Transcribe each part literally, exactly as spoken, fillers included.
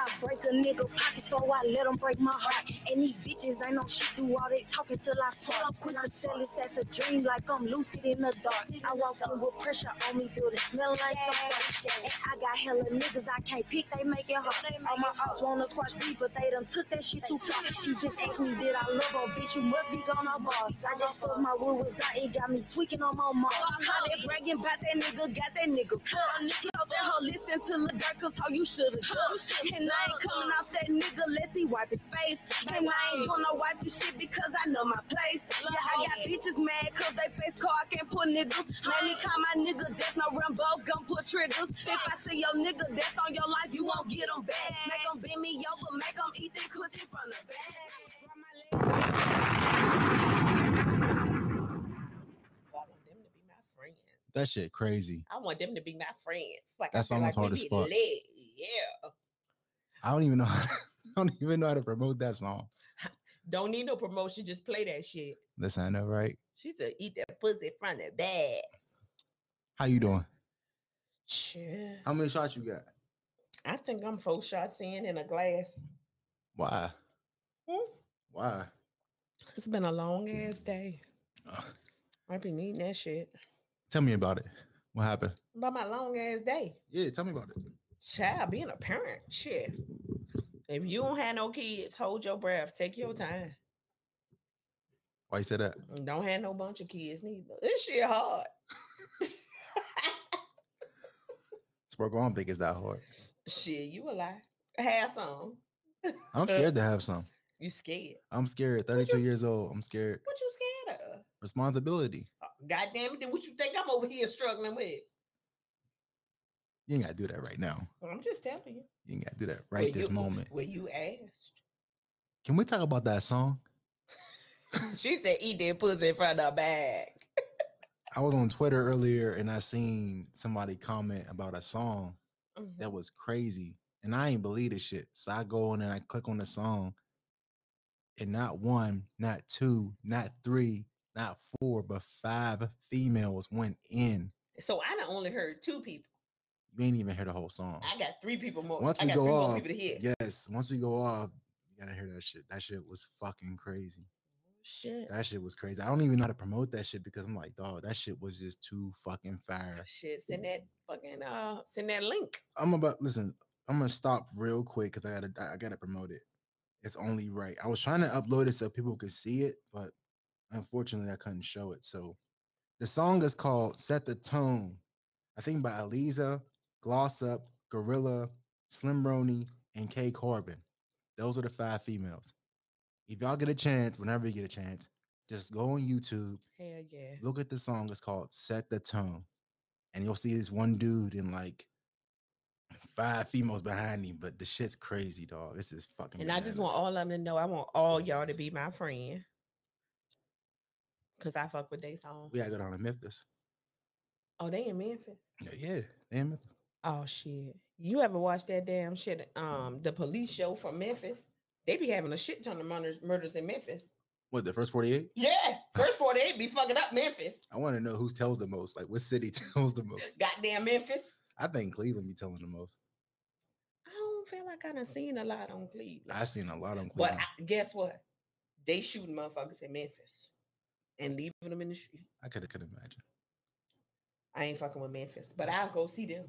I break a nigga pockets before I let him break my heart. And these bitches ain't no shit, do all they talking till I spark. I'm quick to sell this, that's a dream, like I'm lucid in the dark. I walk in with pressure on me, building smell like some fuck. And I got hella niggas I can't pick, they make it hard. All my ops wanna squash beef, but they done took that shit too far. She just asked me, did I love her? Bitch, you must be gone on bars. I just thought my rule was out, it got me tweaking on my mom. How they bragging about that nigga, got that nigga. Her nigga out that hoe, listen to the girl, cause how you should've done. And I ain't coming off that nigga, let's see wipe his face. And I ain't gonna wipe his shit because I know my place. Yeah, I got bitches mad cause they face car, I can't put niggas. Let me call my nigga, just no Rambo's gon' put triggers. If I see your nigga, that's on your life, you won't get them back. Make them bend me over, make them eat their coochie from the back. I want them to be my friends. That shit crazy. I want them to be my friends. Like that's almost like hard as fuck. Lit. Yeah. I don't even know. How to, I don't even know how to promote that song. Don't need no promotion. Just play that shit. Listen, I know, right? She said, "Eat that pussy from the back." How you doing? Chill. How many shots you got? I think I'm four shots in in a glass. Why? Hmm? Why? It's been a long ass day. Uh, I be needing that shit. Tell me about it. What happened? About my long ass day. Yeah, tell me about it. Child, being a parent, shit. If you don't have no kids, hold your breath. Take your time. Why you say that? Don't have no bunch of kids neither. This shit hard. Sparkle, I don't think it's that hard. Shit, you a lie. Have some. I'm scared to have some. You scared? I'm scared. thirty-two you, years old. I'm scared. What you scared of? Responsibility. Oh, God damn it. Then what you think I'm over here struggling with? You ain't got to do that right now. Well, I'm just telling you. You ain't got to do that right were this you, moment. Well, you asked. Can we talk about that song? She said, eat that pussy from the bag. I was on Twitter earlier and I seen somebody comment about a song mm-hmm. that was crazy. And I ain't believe this shit. So I go on and I click on the song. And not one, not two, not three, not four, but five females went in. So I only heard two people. You ain't even hear the whole song. I got three people more. Once we I got go three off, more people to hear. Yes. Once we go off, you gotta hear that shit. That shit was fucking crazy. Shit. That shit was crazy. I don't even know how to promote that shit because I'm like, dog, that shit was just too fucking fire. Shit, send that fucking uh, send that link. I'm about listen. I'm gonna stop real quick because I gotta I gotta promote it. It's only right. I was trying to upload it so people could see it, but unfortunately I couldn't show it. So the song is called "Set the Tone," I think by Aliza, Gloss Up, Gorilla, Slimbroni, and K Corbin. Those are the five females. If y'all get a chance, whenever you get a chance, just go on YouTube. Hell yeah. Look at the song. It's called "Set the Tone." And you'll see this one dude and like five females behind him. But the shit's crazy, dog. This is fucking And bananas. I just want all of them to know. I want all y'all to be my friend. Because I fuck with they song. We gotta go down to Memphis. Oh, they in Memphis? Yeah, yeah. They in Memphis. Oh, shit. You ever watched that damn shit, um, the police show from Memphis? They be having a shit ton of murders, murders in Memphis. What, the first forty-eight? Yeah, first forty-eight be fucking up Memphis. I want to know who tells the most. Like, what city tells the most? Goddamn Memphis. I think Cleveland be telling the most. I don't feel like I done seen a lot on Cleveland. I seen a lot on Cleveland. But I, guess what? They shooting motherfuckers in Memphis and leaving them in the street. I could have could imagine. I ain't fucking with Memphis, but I'll go see them.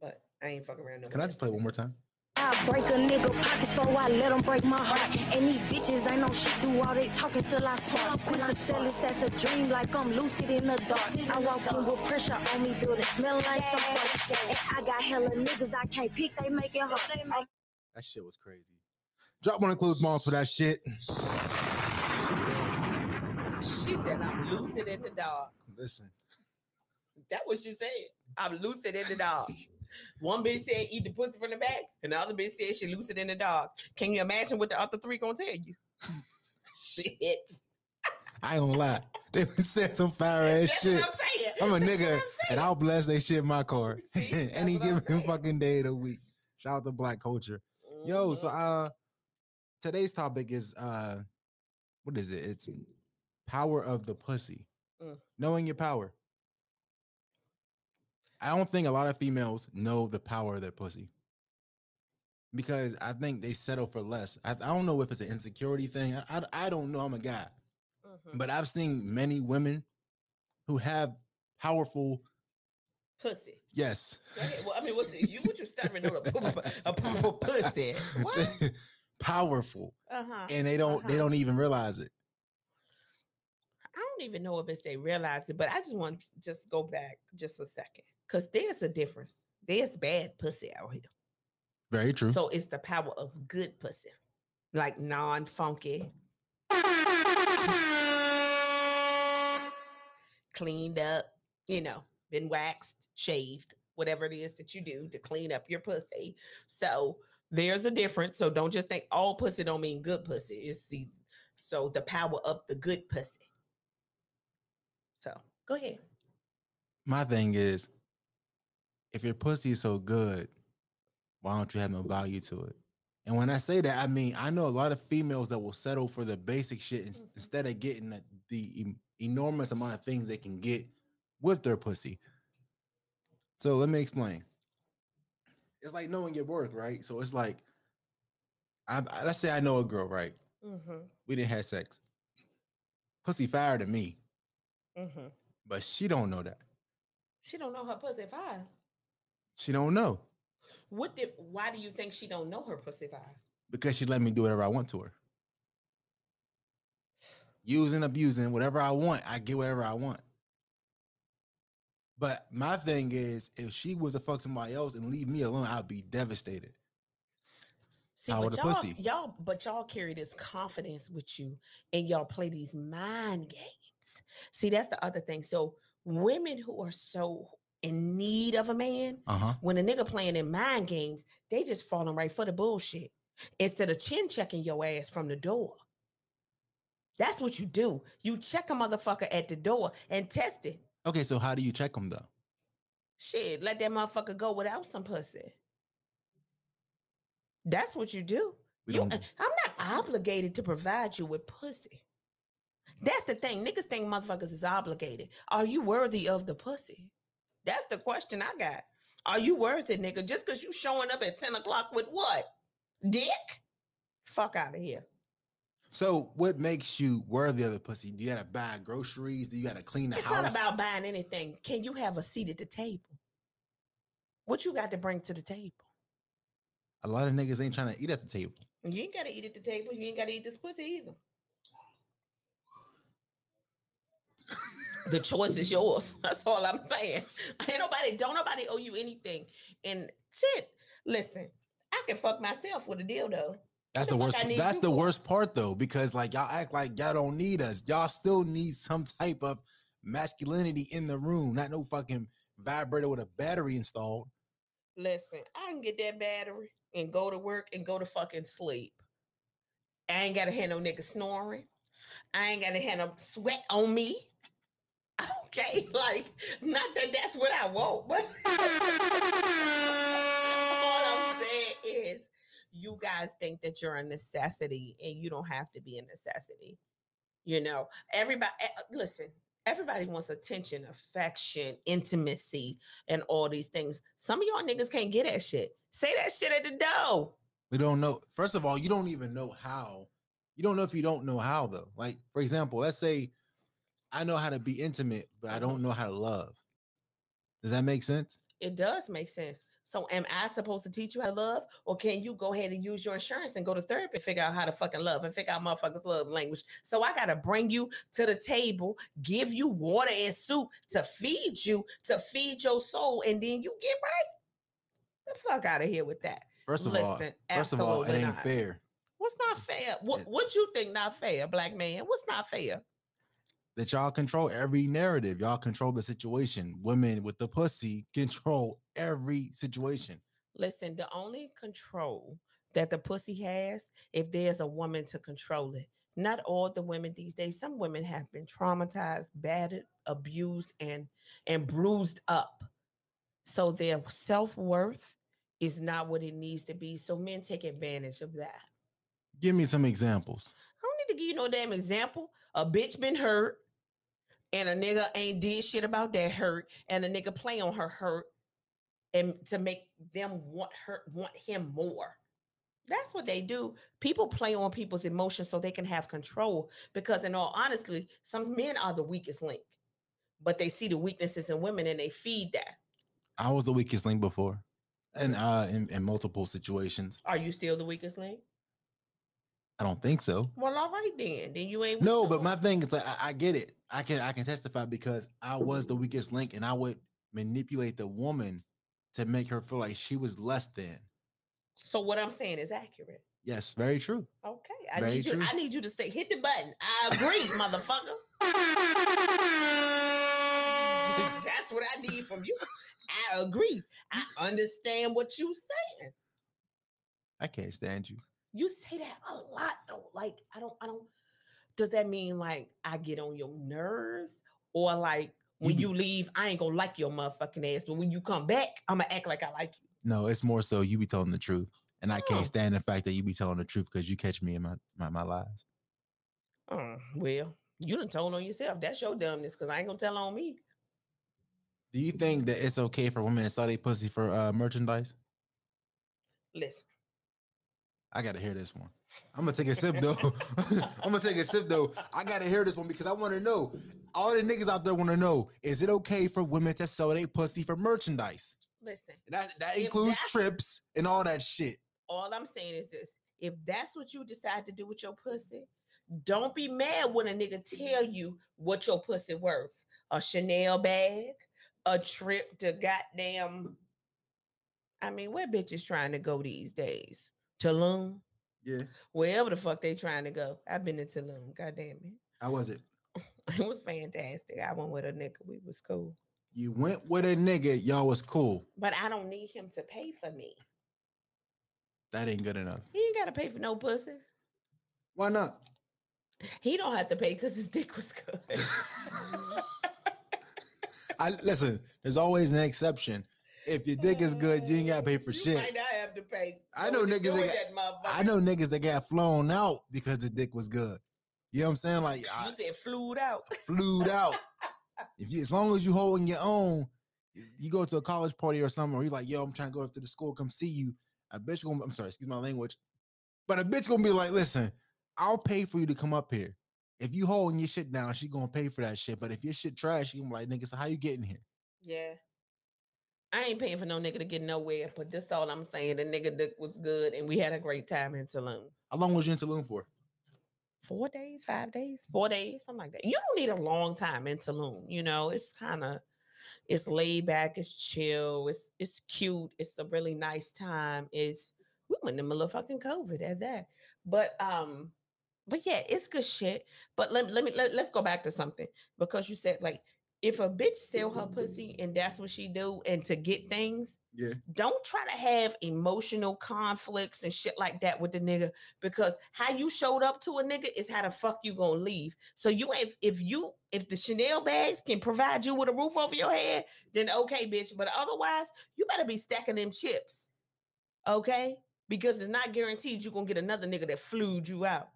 But I ain't fucking around no Can Memphis. I just play one more time? I break a nigga pockets before I let him break my heart. And these bitches ain't no shit, do all they talking till I spark. When I sell this, that's a dream, like I'm lucid in the dark. I walk in with pressure on me, building smell like some fuck. And I got hella niggas I can't pick, they make it hard. That shit was crazy. Drop one of Clues Moms for that shit. She said I'm lucid in the dark. Listen. That's what she said. I'm lucid in the dark. One bitch said eat the pussy from the back, and the other bitch said she lucid in the dark. Can you imagine what the other three gonna tell you? Shit. I ain't gonna lie. They said some fire ass That's shit. What I'm saying. I'm a That's nigga, I'm and I'll bless they shit in my car. Any given fucking day of the week. Shout out to Black culture. Mm-hmm. Yo, so uh, today's topic is uh, what is it? It's power of the pussy. Mm. Knowing your power. I don't think a lot of females know the power of their pussy. because I think they settle for less. I, I don't know if it's an insecurity thing. I, I, I don't know. I'm a guy. Mm-hmm. But I've seen many women who have powerful pussy. Yes. Well, I mean, what's it, you? What you stuttering on a, a powerful pussy? What? Powerful. Uh-huh. And they don't. Uh-huh. They don't even realize it. I don't even know if it's they realize it, but I just want to just go back just a second, because there's a difference. There's bad pussy out here. Very true. So it's the power of good pussy, like non-funky, cleaned up, you know, been waxed, shaved, whatever it is that you do to clean up your pussy. So there's a difference. So don't just think all pussy don't mean good pussy. It's the, so the power of the good pussy. So go ahead. My thing is, if your pussy is so good, why don't you have no value to it? And when I say that, I mean, I know a lot of females that will settle for the basic shit mm-hmm. instead of getting the, the em- enormous amount of things they can get with their pussy. So let me explain. It's like knowing your worth, right? So it's like, I, I, let's say I know a girl, right? Mm-hmm. We didn't have sex. Pussy fire to me. Mm-hmm. But she don't know that. She don't know her pussy fire. She don't know. What did? Why do you think she don't know her pussy fire? Because she let me do whatever I want to her. Using, abusing, whatever I want, I get whatever I want. But my thing is, if she was to fuck somebody else and leave me alone, I'd be devastated. See, but y'all, pussy. y'all, but y'all carry this confidence with you, and y'all play these mind games. See, that's the other thing. So women who are so in need of a man, uh-huh. when a nigga playing in mind games, they just falling right for the bullshit. Instead of chin checking your ass from the door. That's what you do. You check a motherfucker at the door and test it. Okay, so how do you check them, though? Shit, let that motherfucker go without some pussy. That's what you do. You, I'm not obligated to provide you with pussy. That's the thing. Niggas think motherfuckers is obligated. Are you worthy of the pussy? That's the question I got. Are you worth it, nigga? Just because you showing up at ten o'clock with what? Dick? Fuck out of here. So what makes you worthy of the pussy? Do you got to buy groceries? Do you got to clean the it's house? It's not about buying anything. Can you have a seat at the table? What you got to bring to the table? A lot of niggas ain't trying to eat at the table. You ain't got to eat at the table. You ain't got to eat this pussy either. The choice is yours. That's all I'm saying. Ain't nobody, don't nobody owe you anything. And shit, listen, I can fuck myself with a dildo. That's the, the worst. That's the for? worst part, though, because like y'all act like y'all don't need us. Y'all still need some type of masculinity in the room, not no fucking vibrator with a battery installed. Listen, I can get that battery and go to work and go to fucking sleep. I ain't gotta hear no nigga snoring. I ain't gotta hear no sweat on me. Okay, like not that that's what I want, but all I'm saying is you guys think that you're a necessity and you don't have to be a necessity. You know, everybody, listen, everybody wants attention, affection, intimacy, and all these things. Some of y'all niggas can't get that shit. Say that shit at the door. We don't know. First of all, you don't even know how. You don't know if you don't know how, though. Like, for example, let's say I know how to be intimate, but I don't know how to love. Does that make sense? It does make sense. So am I supposed to teach you how to love? Or can you go ahead and use your insurance and go to therapy and figure out how to fucking love and figure out motherfuckers' love language? So I got to bring you to the table, give you water and soup to feed you, to feed your soul, and then you get right the fuck out of here with that. First of all, first of all, it ain't fair. What's not fair? What, what you think not fair, black man? What's not fair? That y'all control every narrative. Y'all control the situation. Women with the pussy control every situation. Listen, the only control that the pussy has, if there's a woman to control it. Not all the women these days. Some women have been traumatized, battered, abused, and, and bruised up. So their self-worth is not what it needs to be. So men take advantage of that. Give me some examples. I don't need to give you no damn example. A bitch been hurt. And a nigga ain't did shit about that hurt, and a nigga play on her hurt, and to make them want her, want him more. That's what they do. People play on people's emotions so they can have control, because in all honesty, some men are the weakest link, but they see the weaknesses in women and they feed that. I was the weakest link before, and uh, in, in multiple situations. Are you still the weakest link? I don't think so. Well, all right then. Then you ain't. No, but my thing is, like, I, I get it. I can I can testify because I was the weakest link, and I would manipulate the woman to make her feel like she was less than. So what I'm saying is accurate. Yes, very true. Okay, I very need you. True. I need you to say, hit the button. I agree, motherfucker. That's what I need from you. I agree. I understand what you saying. I can't stand you. You say that a lot though. Like, I don't, I don't, does that mean like I get on your nerves, or like when you, you be, leave, I ain't gonna like your motherfucking ass, but when you come back, I'm gonna act like I like you? No, it's more so you be telling the truth. And oh. I can't stand the fact that you be telling the truth because you catch me in my, my, my lies. Mm, well, you done told on yourself. That's your dumbness, because I ain't gonna tell on me. Do you think that it's okay for women to sell their pussy for uh, merchandise? Listen. I gotta hear this one. I'm gonna take a sip though. I'm gonna take a sip though. I gotta hear this one because I want to know. All the niggas out there want to know: is it okay for women to sell their pussy for merchandise? Listen, and that that includes trips and all that shit. All I'm saying is this: if that's what you decide to do with your pussy, don't be mad when a nigga tell you what your pussy worth. A Chanel bag, a trip to goddamn. I mean, where bitches trying to go these days? Tulum, yeah, wherever the fuck they trying to go. I've been to Tulum. God damn it. How was it? It was fantastic. I went with a nigga. We was cool. You went with a nigga. Y'all was cool. But I don't need him to pay for me. That ain't good enough. He ain't got to pay for no pussy. Why not? He don't have to pay because his dick was good. I listen. There's always an exception. If your dick is good, you ain't gotta pay for you shit. Might not have to pay. I know niggas that got, I know niggas that got flown out because the dick was good. You know what I'm saying? Like you I, said, flewed out. Flewed out. If you, as long as you holding your own, you go to a college party or something, or you like, yo, I'm trying to go up to the school, come see you. A bitch gonna, I'm sorry, excuse my language, but a bitch gonna be like, listen, I'll pay for you to come up here. If you holding your shit down, she gonna pay for that shit. But if your shit trash, you gonna be like, nigga, so how you getting here? Yeah. I ain't paying for no nigga to get nowhere, but this all I'm saying. The nigga dick was good, and we had a great time in Tulum. How long was you in Tulum for? Four days, five days, four days, something like that. You don't need a long time in Tulum. You know, it's kind of, it's laid back, it's chill, it's it's cute, it's a really nice time. It's we went in the middle of fucking COVID at that, but um, but yeah, it's good shit. But let let me let, let's go back to something, because you said like, if a bitch sell her pussy and that's what she do, and to get things, yeah, don't try to have emotional conflicts and shit like that with the nigga, because how you showed up to a nigga is how the fuck you gonna leave. So you ain't, if you, if the Chanel bags can provide you with a roof over your head, then okay, bitch. But otherwise, you better be stacking them chips, okay? Because it's not guaranteed you're gonna get another nigga that flewed you out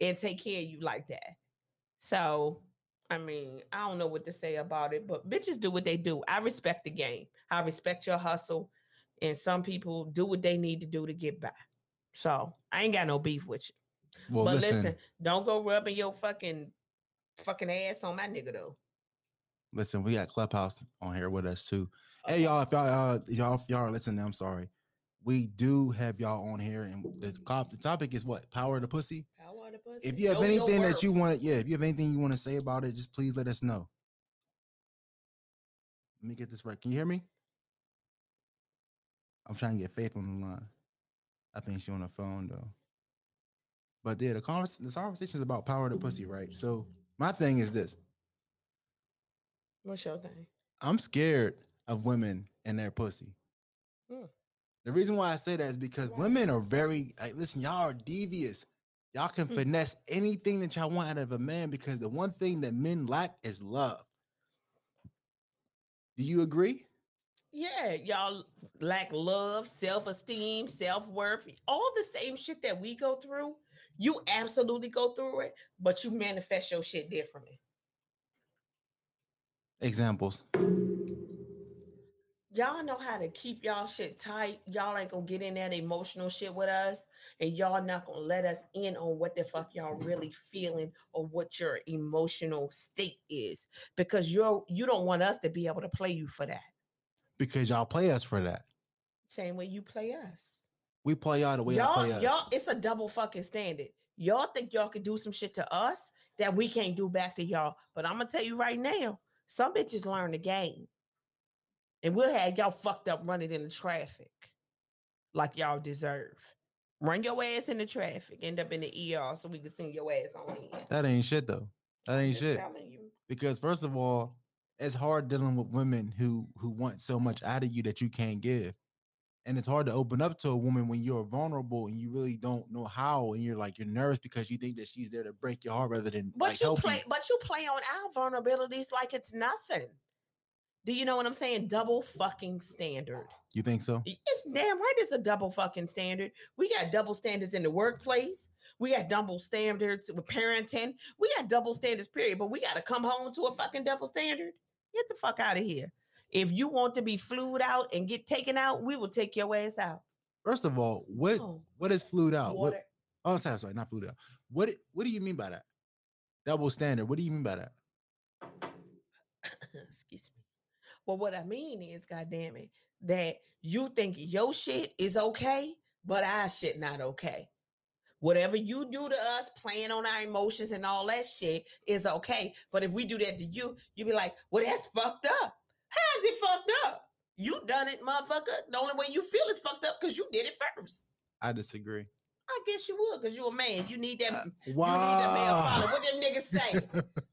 and take care of you like that. So. I mean, I don't know what to say about it, but bitches do what they do. I respect the game. I respect your hustle. And some people do what they need to do to get by. So I ain't got no beef with you. Well, but listen, listen, don't go rubbing your fucking fucking ass on my nigga, though. Listen, we got Clubhouse on here with us, too. Okay. Hey, y'all, if y'all, uh, y'all, if y'all are listening, I'm sorry. We do have y'all on here, and the, the topic is what? Power of the pussy? Power of the pussy. If you have no, anything no that you want, yeah, if you have anything you want to say about it, just please let us know. Let me get this right. Can you hear me? I'm trying to get Faith on the line. I think she's on the phone, though. But yeah, the, convers the conversation is about power of the pussy, right? So my thing is this. What's your thing? I'm scared of women and their pussy. Hmm. The reason why I say that is because women are very, like, listen, y'all are devious. Y'all can finesse anything that y'all want out of a man, because the one thing that men lack is love. Do you agree? Yeah, y'all lack love, self-esteem, self-worth, all the same shit that we go through. You absolutely go through it, but you manifest your shit differently. Examples. Y'all know how to keep y'all shit tight. Y'all ain't gonna get in that emotional shit with us, and y'all not gonna let us in on what the fuck y'all really feeling or what your emotional state is, because you're you don't want us to be able to play you for that. Because y'all play us for that. Same way you play us. We play y'all the way y'all play us. Y'all, it's a double fucking standard. Y'all think y'all can do some shit to us that we can't do back to y'all. But I'm gonna tell you right now, some bitches learn the game. And we'll have y'all fucked up running in the traffic like y'all deserve. Run your ass in the traffic. End up in the E R so we can send your ass on in. That ain't shit, though. That ain't shit. Because first of all, it's hard dealing with women who, who want so much out of you that you can't give. And it's hard to open up to a woman when you're vulnerable and you really don't know how. And you're like, you're nervous because you think that she's there to break your heart rather than but like, you help play, you. But you play on our vulnerabilities like it's nothing. Do you know what I'm saying? Double fucking standard. You think so? It's damn right. It's a double fucking standard. We got double standards in the workplace. We got double standards with parenting. We got double standards, period. But we got to come home to a fucking double standard. Get the fuck out of here. If you want to be flued out and get taken out, we will take your ass out. First of all, what oh, what is flued out? Water. What? Oh, sorry, sorry, not flued out. What What do you mean by that? Double standard. What do you mean by that? Excuse me. Well, what I mean is, goddamn it, that you think your shit is okay, but our shit not okay. Whatever you do to us, playing on our emotions and all that shit is okay. But if we do that to you, you be like, well, that's fucked up. How's it fucked up? You done it, motherfucker. The only way you feel is fucked up because you did it first. I disagree. I guess you would, because you a man. You need that. Uh, wow. You need that male follow. What them niggas say?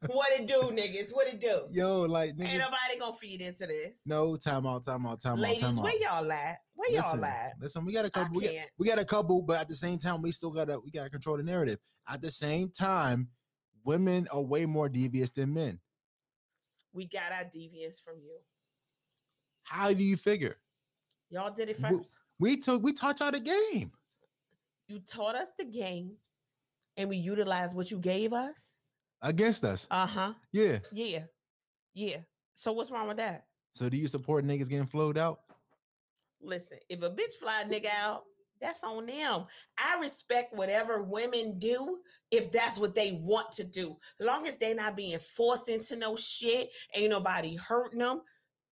What it do, niggas? What it do? Yo, like, niggas. Ain't nobody gonna feed into this. No, time out, time out, time Ladies, out, time out. Ladies, where y'all at? Where listen, y'all at? Listen, we got a couple. We got, we got a couple, but at the same time, we still gotta we gotta control the narrative. At the same time, women are way more devious than men. We got our deviance from you. How do you figure? Y'all did it first. We, we took. We taught y'all the game. You taught us the game, and we utilized what you gave us against us. Uh huh. Yeah. Yeah. Yeah. So what's wrong with that? So do you support niggas getting flowed out? Listen, if a bitch fly a nigga out, that's on them. I respect whatever women do if that's what they want to do. Long as they not being forced into no shit, ain't nobody hurting them.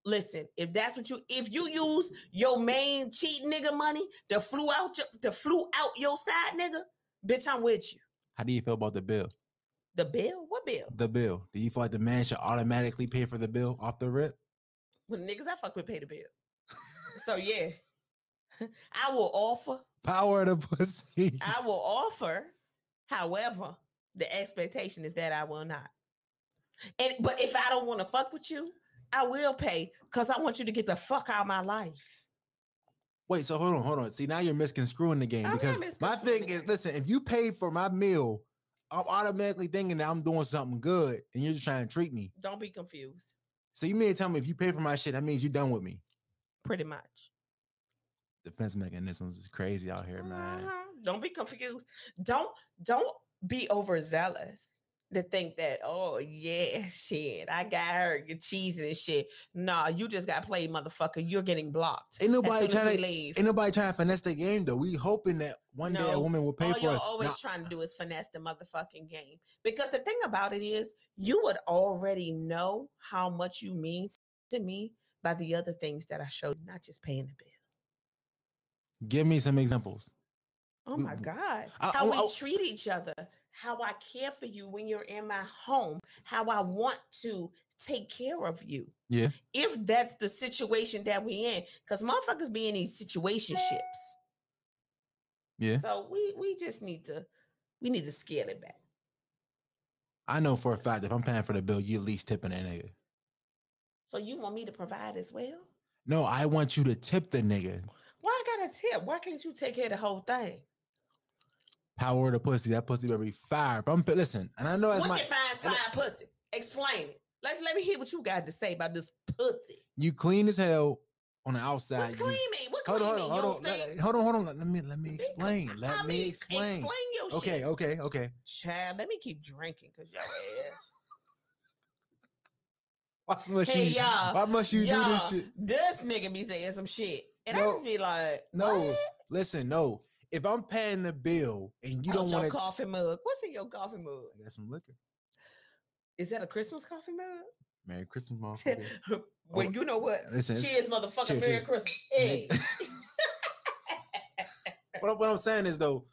Listen, if that's what you, if you use your main cheat nigga money to flew out your, to flew out your side nigga, bitch, I'm with you. How do you feel about the bill? The bill? What bill? The bill. Do you feel like the man should automatically pay for the bill off the rip? Well, niggas I fuck with pay the bill. So yeah, I will offer. Power to pussy. I will offer. However, the expectation is that I will not. And but if I don't want to fuck with you, I will pay because I want you to get the fuck out of my life. Wait, so hold on, hold on. See, now you're misconstruing the game I'm because my thing is, listen, if you pay for my meal, I'm automatically thinking that I'm doing something good and you're just trying to treat me. Don't be confused. So you mean to tell me if you pay for my shit, that means you're done with me? Pretty much. Defense mechanisms is crazy out here, man. Uh-huh. Don't be confused. Don't, don't be overzealous. To think that, oh, yeah, shit, I got her cheese and shit. Nah, you just got played, motherfucker. You're getting blocked. Ain't nobody trying to leave. Ain't nobody trying to finesse the game, though. We hoping that one no, day a woman will pay all for y'all us. Always nah. trying to do is finesse the motherfucking game. Because the thing about it is, you would already know how much you mean to me by the other things that I showed, not just paying the bill. Give me some examples. Oh, my God. I, how I, I, we treat each other. How I care for you when you're in my home. How I want to take care of you. Yeah. If that's the situation that we in. Because motherfuckers be in these situationships. Yeah. So we, we just need to, we need to scale it back. I know for a fact if I'm paying for the bill, you at least tipping that nigga. So you want me to provide as well? No, I want you to tip the nigga. Why I got a tip? Why can't you take care of the whole thing? Power to pussy. That pussy better be fire. If I'm listen, and I know that's my defines fire pussy. Explain it. Let's let me hear what you got to say about this pussy. You clean as hell on the outside. What clean mean? What clean mean? Hold on, hold on, let, hold on, hold on. Let me let me explain. Let I me mean, explain. Explain your shit. Okay, okay, okay. Child, let me keep drinking because your ass. Why must hey, you, y'all, why must you do this shit? This nigga be saying some shit. And no, I just be like, no, what? Listen, no. If I'm paying the bill and you I don't want your coffee mug. What's in your coffee mug? I got some liquor. Is that a Christmas coffee mug? Merry Christmas, motherfucker. Well, oh, you know what? Listen, cheers, motherfucker. Cheers, Merry cheers. Christmas. Hey. what, what I'm saying is, though,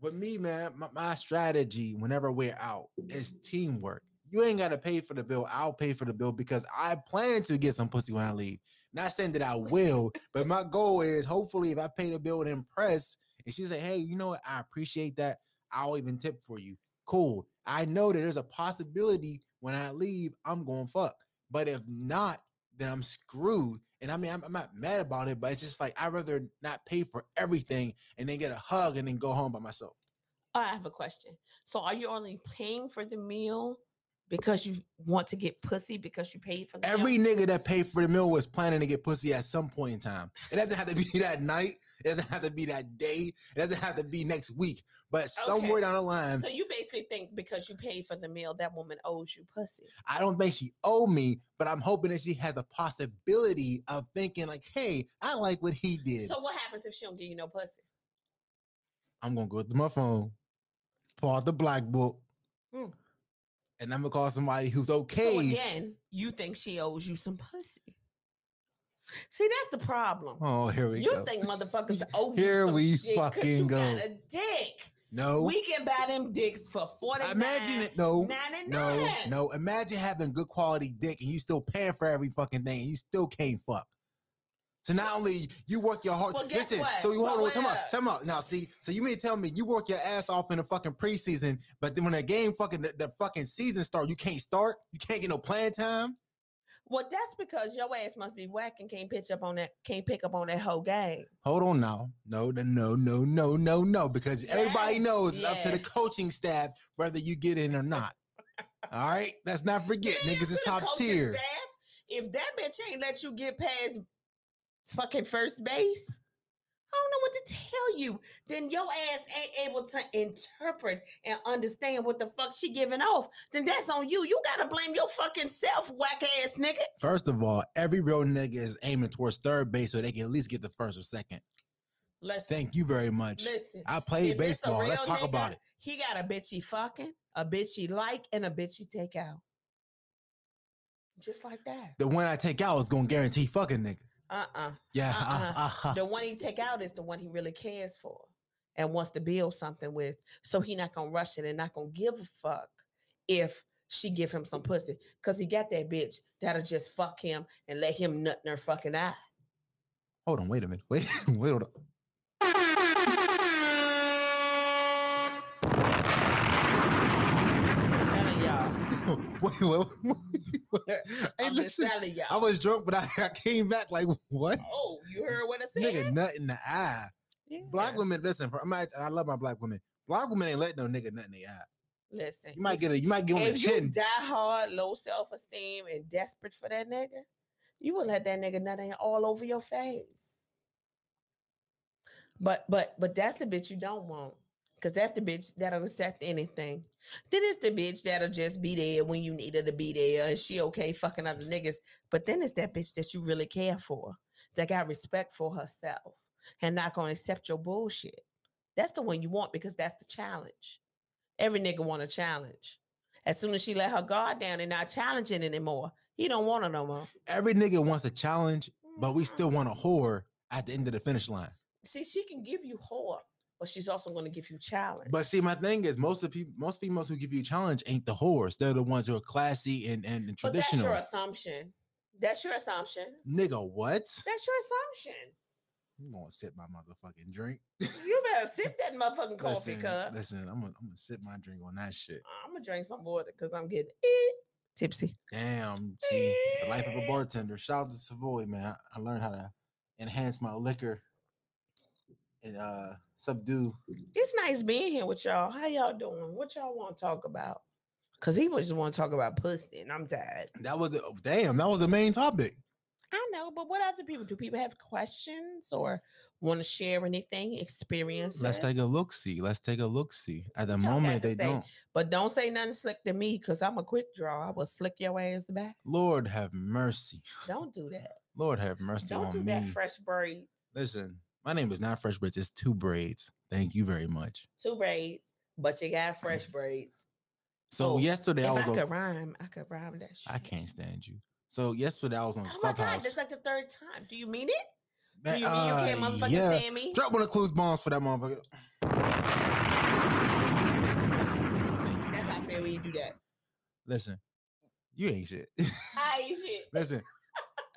with me, man, my, my strategy whenever we're out is teamwork. You ain't got to pay for the bill. I'll pay for the bill because I plan to get some pussy when I leave. Not saying that I will, but my goal is hopefully if I pay the bill and impress, and she say, hey, you know what? I appreciate that. I'll even tip for you. Cool. I know that there's a possibility when I leave, I'm going fuck. But if not, then I'm screwed. And I mean, I'm, I'm not mad about it, but it's just like, I'd rather not pay for everything and then get a hug and then go home by myself. I have a question. So are you only paying for the meal because you want to get pussy because you paid for the Every meal? Nigga that paid for the meal was planning to get pussy at some point in time. It doesn't have to be that night. It doesn't have to be that day. It doesn't have to be next week. But somewhere okay. down the line. So you basically think because you paid for the meal, that woman owes you pussy. I don't think she owed me, but I'm hoping that she has the possibility of thinking like, hey, I like what he did. So what happens if she don't give you no pussy? I'm going to go through my phone, pull out the black book, hmm. and I'm going to call somebody who's okay. So again, you think she owes you some pussy. See, that's the problem. Oh, here we you go. You think motherfuckers owe you here some we shit fucking you go. Got a dick. No. We can buy them dicks for forty-nine dollars. Imagine it. No. ninety-nine. No. No. Imagine having good quality dick and you still paying for every fucking thing and you still can't fuck. So not only you work your heart. Well, guess listen, what? So you hold well, on. Tell me up. Tell me up. Now, see, so you mean to tell me you work your ass off in the fucking preseason, but then when the game fucking, the, the fucking season starts, you can't start? You can't get no playing time? Well, that's because your ass must be whack and can't pitch up on that, can't pick up on that whole game. Hold on now. No, no, no, no, no, no, no. Because yeah. everybody knows yeah. it's up to the coaching staff whether you get in or not. All right? Let's not forget, yeah, niggas is top tier. Staff, if that bitch ain't let you get past fucking first base, I don't know what to tell you. Then your ass ain't able to interpret and understand what the fuck she giving off. Then that's on you. You gotta blame your fucking self, whack ass nigga. First of all, every real nigga is aiming towards third base so they can at least get the first or second. Listen, thank you very much. Listen, I played baseball. Let's talk nigga, about it. He got a bitch he fucking, a bitch he like, and a bitch he take out. Just like that. The one I take out is gonna guarantee fucking nigga. Uh-uh. Yeah. Uh-uh. Uh-uh. The one he take out is the one he really cares for and wants to build something with. So he not going to rush it and not going to give a fuck if she give him some pussy. Because he got that bitch that'll just fuck him and let him nut in her fucking eye. Hold on. Wait a minute. Wait. Wait. Hold on. Wait, wait, wait, wait. Hey, I'm listen, y'all. I was drunk, but I, I came back like, what? Oh, you heard what I said? Nigga, nut in the eye. Yeah. Black women, listen, I, might, I love my black women. Black women ain't let no nigga nut in the eye. Listen. You might get a, you might get on the chin. If you die hard, low self-esteem, and desperate for that nigga, you will let that nigga nut in all over your face. But, but, but that's the bitch you don't want. Because that's the bitch that'll accept anything. Then it's the bitch that'll just be there when you need her to be there. And she okay fucking other niggas. But then it's that bitch that you really care for. That got respect for herself. And not going to accept your bullshit. That's the one you want because that's the challenge. Every nigga want a challenge. As soon as she let her guard down and not challenging anymore, he don't want her no more. Every nigga wants a challenge, but we still want a whore at the end of the finish line. See, she can give you whore. But she's also going to give you challenge. But see, my thing is, most of people, most females who give you challenge ain't the whores. They're the ones who are classy and, and, and traditional. But that's your assumption. That's your assumption. Nigga, what? That's your assumption. You gonna sip my motherfucking drink? You better sip that motherfucking coffee cup. Listen, I'm gonna, I'm gonna sip my drink on that shit. I'm gonna drink some water because I'm getting eh, tipsy. Damn, see, the life of a bartender. Shout out to Savoy, man. I, I learned how to enhance my liquor. And uh, subdue. It's nice being here with y'all. How y'all doing? What y'all want to talk about? Because he just want to talk about pussy, and I'm tired. That was the, damn. That was the main topic. I know, but what other people? Do people have questions or want to share anything, experience? Let's take a look-see. Let's take a look-see. At the moment, they don't. But don't say nothing slick to me because I'm a quick draw. I will slick your ass back. Lord have mercy. Don't do that. Lord have mercy on me. Don't do that fresh braids. Listen, my name is not fresh braids. It's two braids. Thank you very much. Two braids, but you got fresh braids. So oh, yesterday I was. I could rhyme. I could rhyme that shit. I can't stand you. So yesterday I was on oh Clubhouse. Oh my God, that's like the third time. Do you mean it? That, do you mean uh, you can't motherfucking yeah. stand me? Drop one of Clues Bombs for that motherfucker. That's not fair when you do that. Listen, you ain't shit. I ain't shit. Listen,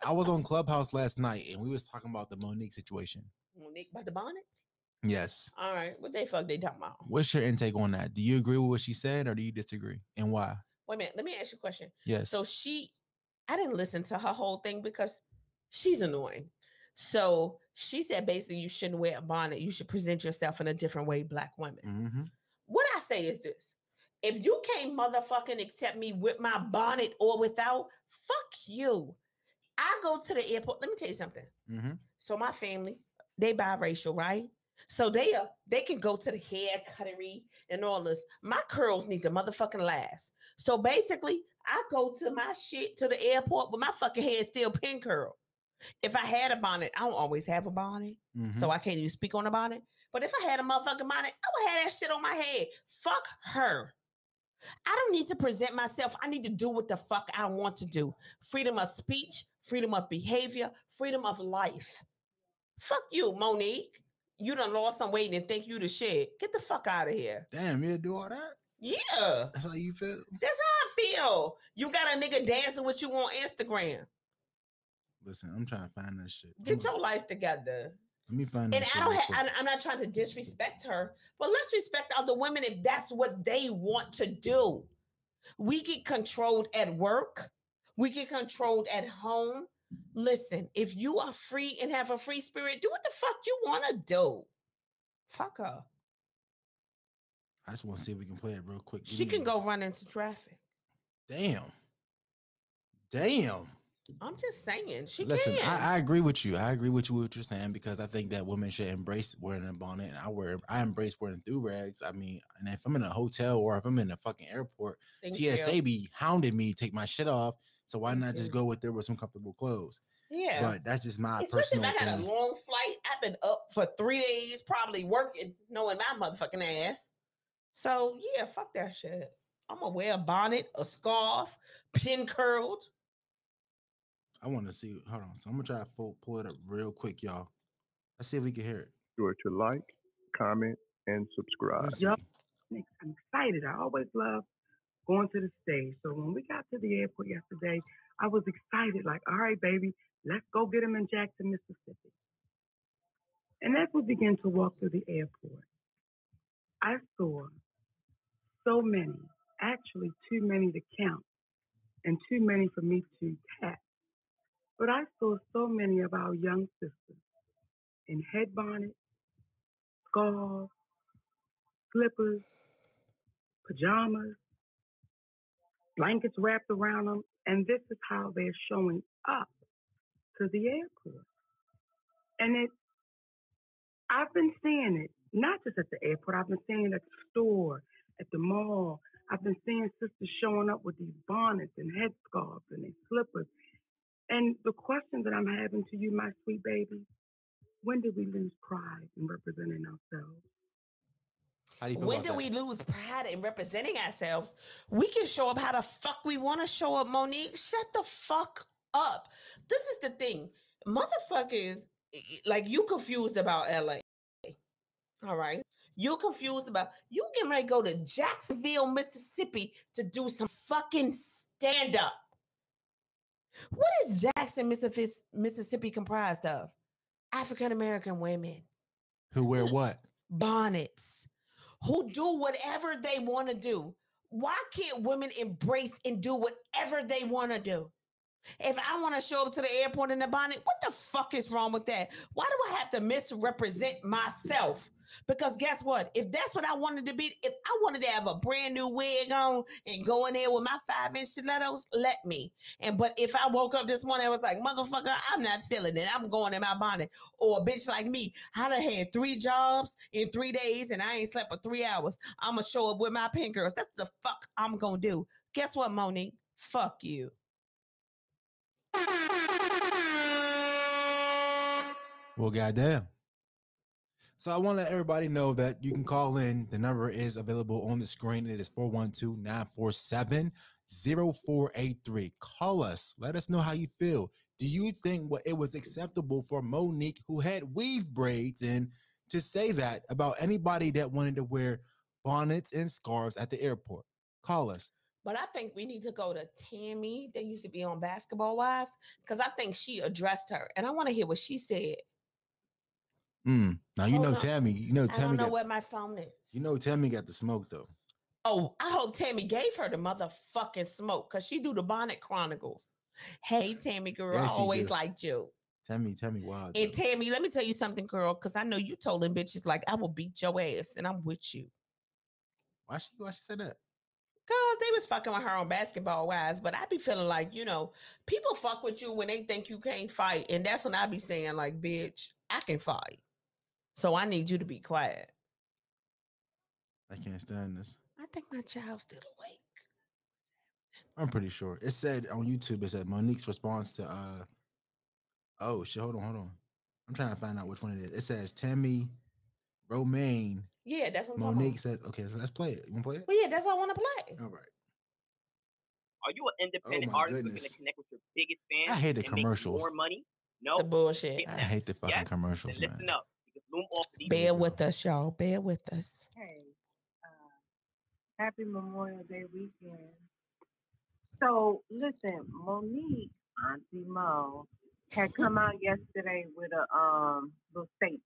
I was on Clubhouse last night and we was talking about the Monique situation. Monique by the bonnets? Yes. All right. What the fuck they talking about? What's your intake on that? Do you agree with what she said or do you disagree? And why? Wait a minute. Let me ask you a question. Yes. So she, I didn't listen to her whole thing because she's annoying. So she said, basically, you shouldn't wear a bonnet. You should present yourself in a different way, black women. Mm-hmm. What I say is this. If you can't motherfucking accept me with my bonnet or without, fuck you. I go to the airport. Let me tell you something. Mm-hmm. So my family, they biracial, right? So they uh, they can go to the hair cuttery and all this. My curls need to motherfucking last. So basically, I go to my shit to the airport, but my fucking hair is still pin curl. If I had a bonnet, I don't always have a bonnet, mm-hmm. so I can't even speak on a bonnet. But if I had a motherfucking bonnet, I would have that shit on my head. Fuck her. I don't need to present myself. I need to do what the fuck I want to do. Freedom of speech, freedom of behavior, freedom of life. Fuck you, Monique. You done lost some weight and think you the shit. Get the fuck out of here. Damn, you do all that? Yeah. That's how you feel? That's how I feel. You got a nigga dancing with you on Instagram. Listen, I'm trying to find that shit. Get I'm your gonna... life together. Let me find that And shit I don't have, I'm not trying to disrespect her, but let's respect other women if that's what they want to do. We get controlled at work. We get controlled at home. Listen, if you are free and have a free spirit, do what the fuck you want to do. Fuck her. I just want to see if we can play it real quick. Give she can go run into traffic. Damn. Damn. I'm just saying. She Listen, can. Listen, I, I agree with you. I agree with you what you're saying because I think that women should embrace wearing a bonnet. And I wear, I embrace wearing do-rags. I mean, and if I'm in a hotel or if I'm in a fucking airport, Thank T S A you. be hounding me, take my shit off. So why not just go with there with some comfortable clothes? Yeah. But that's just my Especially personal if I had thing. a long flight. I've been up for three days, probably working, knowing my motherfucking ass. So, yeah, fuck that shit. I'm going to wear a bonnet, a scarf, pin curled. I want to see. Hold on. So I'm going to try to full, pull it up real quick, y'all. Let's see if we can hear it. Sure to like, comment, and subscribe. Y'all, I'm excited. I always love going to the stage. So when we got to the airport yesterday, I was excited, like, all right, baby, let's go get him in Jackson, Mississippi. And as we began to walk through the airport, I saw so many, actually too many to count and too many for me to tap. But I saw so many of our young sisters in head bonnets, scarves, slippers, pajamas, blankets wrapped around them, and this is how they're showing up to the airport. And it, I've been seeing it, not just at the airport, I've been seeing it at the store, at the mall. I've been seeing sisters showing up with these bonnets and headscarves and these slippers. And the question that I'm having to you, my sweet baby, when did we lose pride in representing ourselves? Do when do that? we lose pride in representing ourselves? We can show up how the fuck we want to show up, Monique. Shut the fuck up. This is the thing. Motherfuckers, like, you confused about L A. All right? You confused about, you getting ready to go to Jacksonville, Mississippi to do some fucking stand-up. What is Jackson, Mississippi comprised of? African-American women. Who wear what? Bonnets. Who do whatever they want to do. Why can't women embrace and do whatever they want to do? If I want to show up to the airport in a bonnet, what the fuck is wrong with that? Why do I have to misrepresent myself? Because guess what? If that's what I wanted to be, if I wanted to have a brand new wig on and go in there with my five inch stilettos, let me. And but if I woke up this morning, I was like, motherfucker, I'm not feeling it. I'm going in my bonnet. Or a bitch like me, I done had three jobs in three days and I ain't slept for three hours. I'ma show up with my pink girls. That's the fuck I'm gonna do. Guess what, Monique? Fuck you. Well, goddamn. So I want to let everybody know that you can call in. The number is available on the screen. It is four one two, nine four seven, zero four eight three. Call us. Let us know how you feel. Do you think what it was acceptable for Monique, who had weave braids in, to say that about anybody that wanted to wear bonnets and scarves at the airport? Call us. But I think we need to go to Tammy that used to be on Basketball Wives, because I think she addressed her. And I want to hear what she said. Mm. Now, you Hold know, on. Tammy, you know, Tammy. I don't know got, where my phone is. You know, Tammy got the smoke, though. Oh, I hope Tammy gave her the motherfucking smoke, because she do the Bonnet Chronicles. Hey, Tammy, girl, yes, I always liked you. Tammy, Tammy, wow. And though. Tammy, let me tell you something, girl, because I know you told them bitches, like, I will beat your ass, and I'm with you. Why she, why she said that? Because they was fucking with her on Basketball Wives, but I be feeling like, you know, people fuck with you when they think you can't fight, and that's when I be saying, like, bitch, I can fight. So I need you to be quiet. I can't stand this. I think my child's still awake. I'm pretty sure. It said on YouTube, it said Monique's response to, uh, oh, shit, hold on, hold on. I'm trying to find out which one it is. It says Tammy Romaine. Yeah, that's what I'm talking about. Monique says, okay, so let's play it. You want to play it? Well, yeah, that's what I want to play. All right. Are you an independent oh artist who's going to connect with your biggest fans? I hate the commercials. More money? No. The bullshit. I hate the fucking yes? commercials, man. Listen up. Bear with us, y'all. Bear with us. Hey, uh, happy Memorial Day weekend. So, listen, Monique, Auntie Mo, had come out yesterday with a um little statement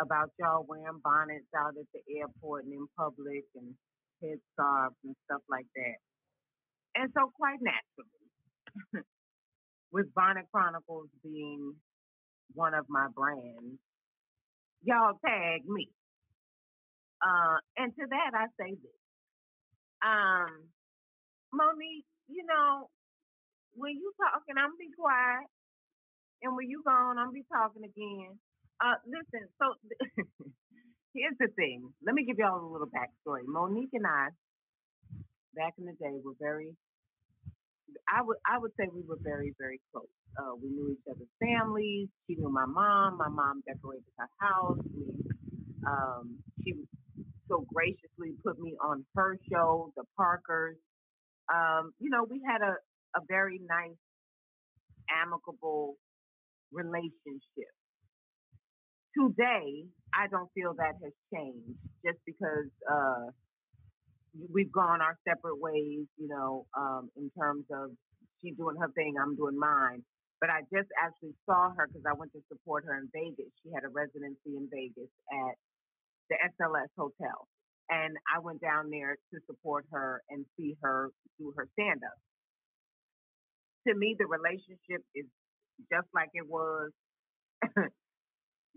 about y'all wearing bonnets out at the airport and in public and head scarves and stuff like that. And so, quite naturally, with Bonnet Chronicles being one of my brands, y'all tag me. Uh, and to that, I say this. Um, Monique, you know, when you talking, I'm be quiet. And when you gone, I'm be talking again. Uh, listen, so here's the thing. Let me give y'all a little backstory. Monique and I, back in the day, were very, I would I would say we were very, very close. Uh, we knew each other's families. She knew my mom. My mom decorated her house. We, um, she so graciously put me on her show, The Parkers. Um, you know, we had a, a very nice, amicable relationship. Today, I don't feel that has changed just because uh, we've gone our separate ways, you know, um, in terms of she doing her thing, I'm doing mine. But I just actually saw her because I went to support her in Vegas. She had a residency in Vegas at the S L S Hotel. And I went down there to support her and see her do her stand-up. To me, the relationship is just like it was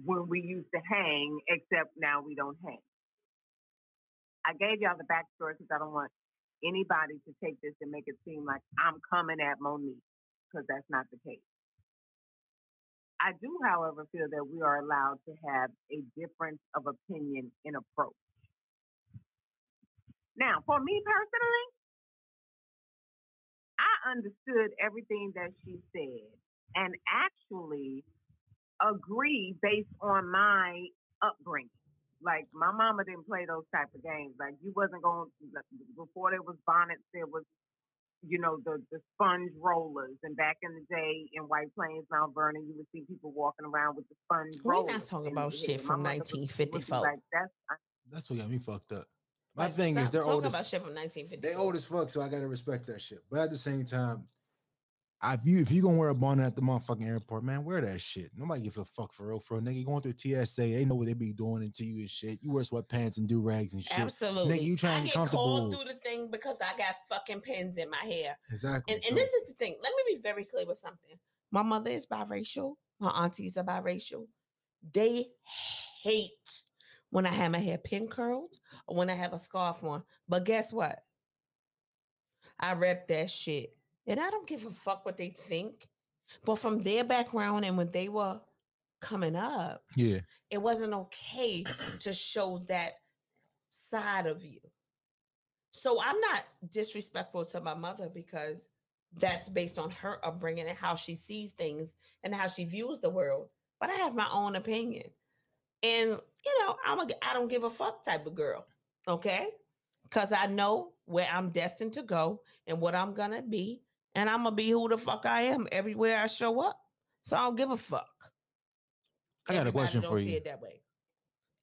when we used to hang, except now we don't hang. I gave y'all the backstory because I don't want anybody to take this and make it seem like I'm coming at Monique, because that's not the case. I do, however, feel that we are allowed to have a difference of opinion in approach. Now, for me personally, I understood everything that she said and actually agree based on my upbringing. Like, my mama didn't play those type of games. Like, you wasn't going, before there was bonnets, there was, you know, the, the sponge rollers. And back in the day in White Plains, Mount Vernon, you would see people walking around with the sponge We're rollers. We're not talking about shit from nineteen fifty-four. Like, that's, I, that's what got me fucked up. My like, thing is, they're old as, about shit from nineteen fifty-four. They old as fuck, so I got to respect that shit. But at the same time, I view, if you're going to wear a bonnet at the motherfucking airport, man, wear that shit. Nobody gives a fuck for real, for a nigga. Going through T S A, they know what they be doing to you and shit. You wear sweatpants and do-rags and shit. Absolutely. Nigga, you trying to get comfortable. I get called through the thing because I got fucking pins in my hair. Exactly. And, so, and this is the thing. Let me be very clear with something. My mother is biracial. My aunties are biracial. They hate when I have my hair pin curled or when I have a scarf on. But guess what? I rep that shit. And I don't give a fuck what they think. But from their background and when they were coming up, yeah, it wasn't okay to show that side of you. So I'm not disrespectful to my mother because that's based on her upbringing and how she sees things and how she views the world. But I have my own opinion. And, you know, I'm a I don't give a fuck type of girl, okay? Because I know where I'm destined to go and what I'm going to be. And I'm going to be who the fuck I am everywhere I show up. So I don't give a fuck. I got Everybody a question don't for you. See it that way.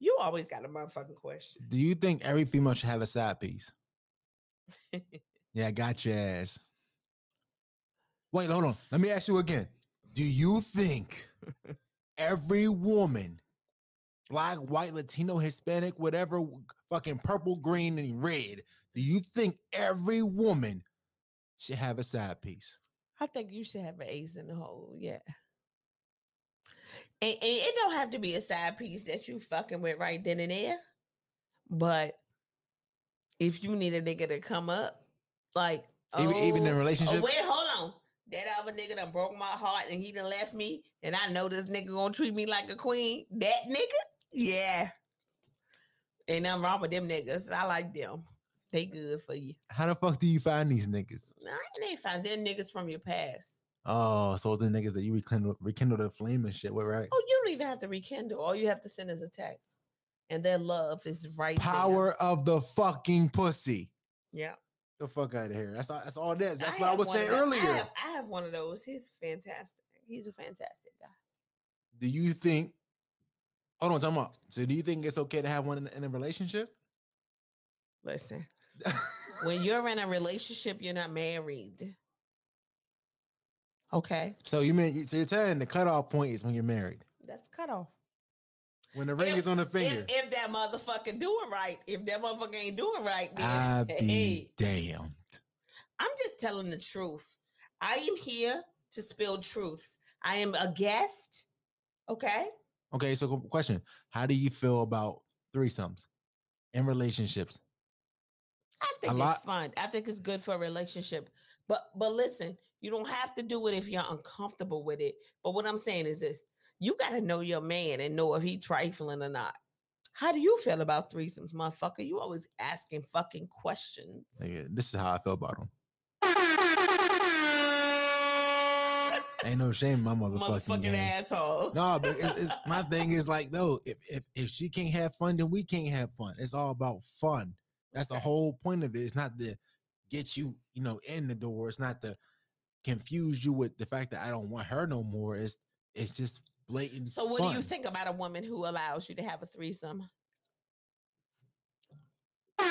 You always got a motherfucking question. Do you think every female should have a side piece? Yeah, I got your ass. Wait, hold on. Let me ask you again. Do you think every woman, black, white, Latino, Hispanic, whatever, fucking purple, green, and red, do you think every woman should have a side piece? I think you should have an ace in the hole, yeah. And, and it don't have to be a side piece that you fucking with right then and there. But if you need a nigga to come up, like, even, oh, even in relationships? Oh, wait, hold on. That other nigga done broke my heart and he done left me and I know this nigga gonna treat me like a queen. That nigga? Yeah. Ain't nothing wrong with them niggas. I like them. They good for you. How the fuck do you find these niggas? Nah, they ain't find them niggas from your past. Oh, so it's the niggas that you rekindle, rekindle the flame and shit. What, right? Oh, you don't even have to rekindle. All you have to send is a text. And their love is right Power there. Of the fucking pussy. Yeah. The fuck out of here. That's all, that's all it is. That's I what I was saying earlier. I have, I have one of those. He's fantastic. He's a fantastic guy. Do you think... Hold on, time out. So do you think it's okay to have one in, in a relationship? Listen. When you're in a relationship, you're not married. Okay. So you mean so you're telling the cutoff point is when you're married. That's cutoff. When the ring if, is on the finger. If, if that motherfucker doing right, if that motherfucker ain't doing right, then I be hey, damned. I'm just telling the truth. I am here to spill truths. I am a guest. Okay. Okay. So, question: how do you feel about threesomes in relationships? I think a it's lot- fun. I think it's good for a relationship. But but listen. You don't have to do it if you're uncomfortable with it. But what I'm saying is this. You got to know your man and know if he trifling or not. How do you feel about threesomes, motherfucker? You always asking fucking questions. Yeah, this is how I feel about them. Ain't no shame in my motherfucking, motherfucking game. Asshole. No, but it's, it's, my thing is like, no, if, if, if she can't have fun, then we can't have fun. It's all about fun. That's okay. The whole point of it. It's not to get you, you know, in the door. It's not to confuse you with the fact that I don't want her no more. It's it's just blatant. So what fun. Do you think about a woman who allows you to have a threesome? I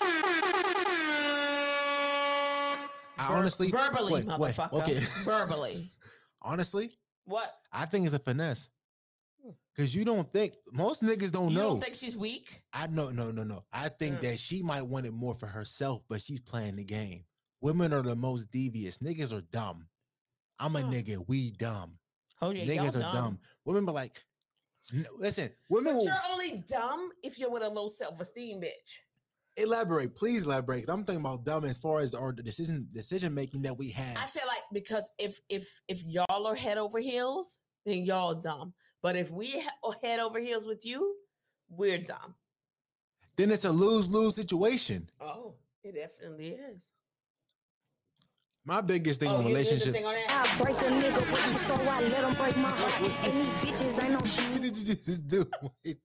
Ver- honestly verbally, wait, motherfucker. Wait, okay. Verbally. Honestly? What? I think it's a finesse. Cause you don't think most niggas don't you know. You don't think she's weak? I no no no no. I think mm. that she might want it more for herself, but she's playing the game. Women are the most devious. Niggas are dumb. I'm a oh. nigga. We dumb. Oh, yeah, niggas are dumb. dumb. Women be like, n- listen, women. But will... you're only dumb if you're with a low self-esteem, bitch. Elaborate, please elaborate. I'm thinking about dumb as far as our decision decision making that we have. I feel like because if if if y'all are head over heels, then y'all dumb. But if we are head over heels with you, we're dumb. Then it's a lose lose situation. Oh, it definitely is. My biggest thing oh, on relationships. Thing on I break a nigga with me, so I let him break my heart. And these bitches ain't no shit. What did you just do? Wait.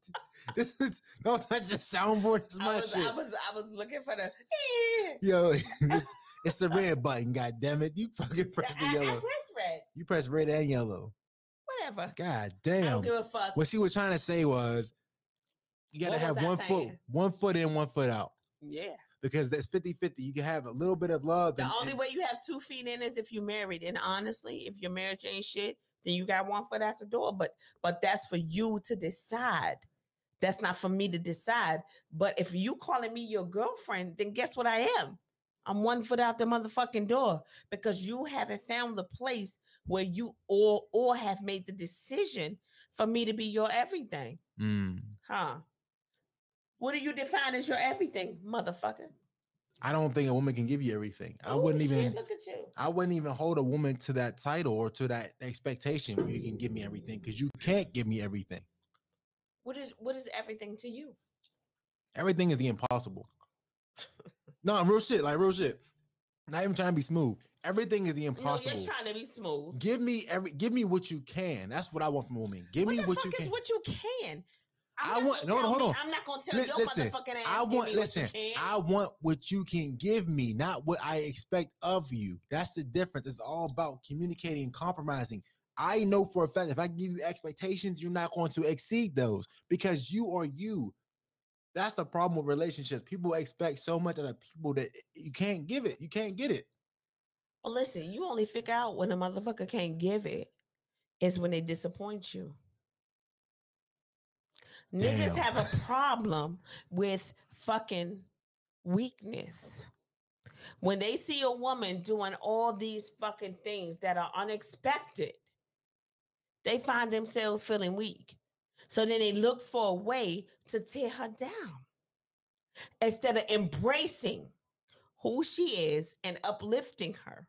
This is, no, that's just soundboard. It's my I was, shit. I was, I was looking for the. Yo, it's, it's the red button. God damn it! You fucking press the I, yellow. I press red. You press red and yellow. Whatever. God damn. I don't give a fuck. What she was trying to say was, you gotta what have one saying? foot, one foot in, one foot out. Yeah. Because that's fifty-fifty. You can have a little bit of love. The and, only and way you have two feet in is if you're married. And honestly, if your marriage ain't shit, then you got one foot out the door. But but that's for you to decide. That's not for me to decide. But if you calling me your girlfriend, then guess what I am? I'm one foot out the motherfucking door because you haven't found the place where you or or have made the decision for me to be your everything. Mm. Huh? What do you define as your everything, motherfucker? I don't think a woman can give you everything. Ooh, I wouldn't even shit, look at you. I wouldn't even hold a woman to that title or to that expectation where you can give me everything, because you can't give me everything. What is what is everything to you? Everything is the impossible. No, real shit, like real shit. Not even trying to be smooth. Everything is the impossible. No, you're trying to be smooth. Give me every. Give me what you can. That's what I want from a woman. Give what me what you can. What the fuck is what you can? I'm I want no, hold me, on. I'm not gonna tell L- your listen, motherfucking ass. I want listen. I want what you can give me, not what I expect of you. That's the difference. It's all about communicating and compromising. I know for a fact if I give you expectations, you're not going to exceed those because you are you. That's the problem with relationships. People expect so much out of people that you can't give it. You can't get it. Well, listen, you only figure out when a motherfucker can't give it is when they disappoint you. Damn. Niggas have a problem with fucking weakness. When they see a woman doing all these fucking things that are unexpected, they find themselves feeling weak. So then they look for a way to tear her down instead of embracing who she is and uplifting her.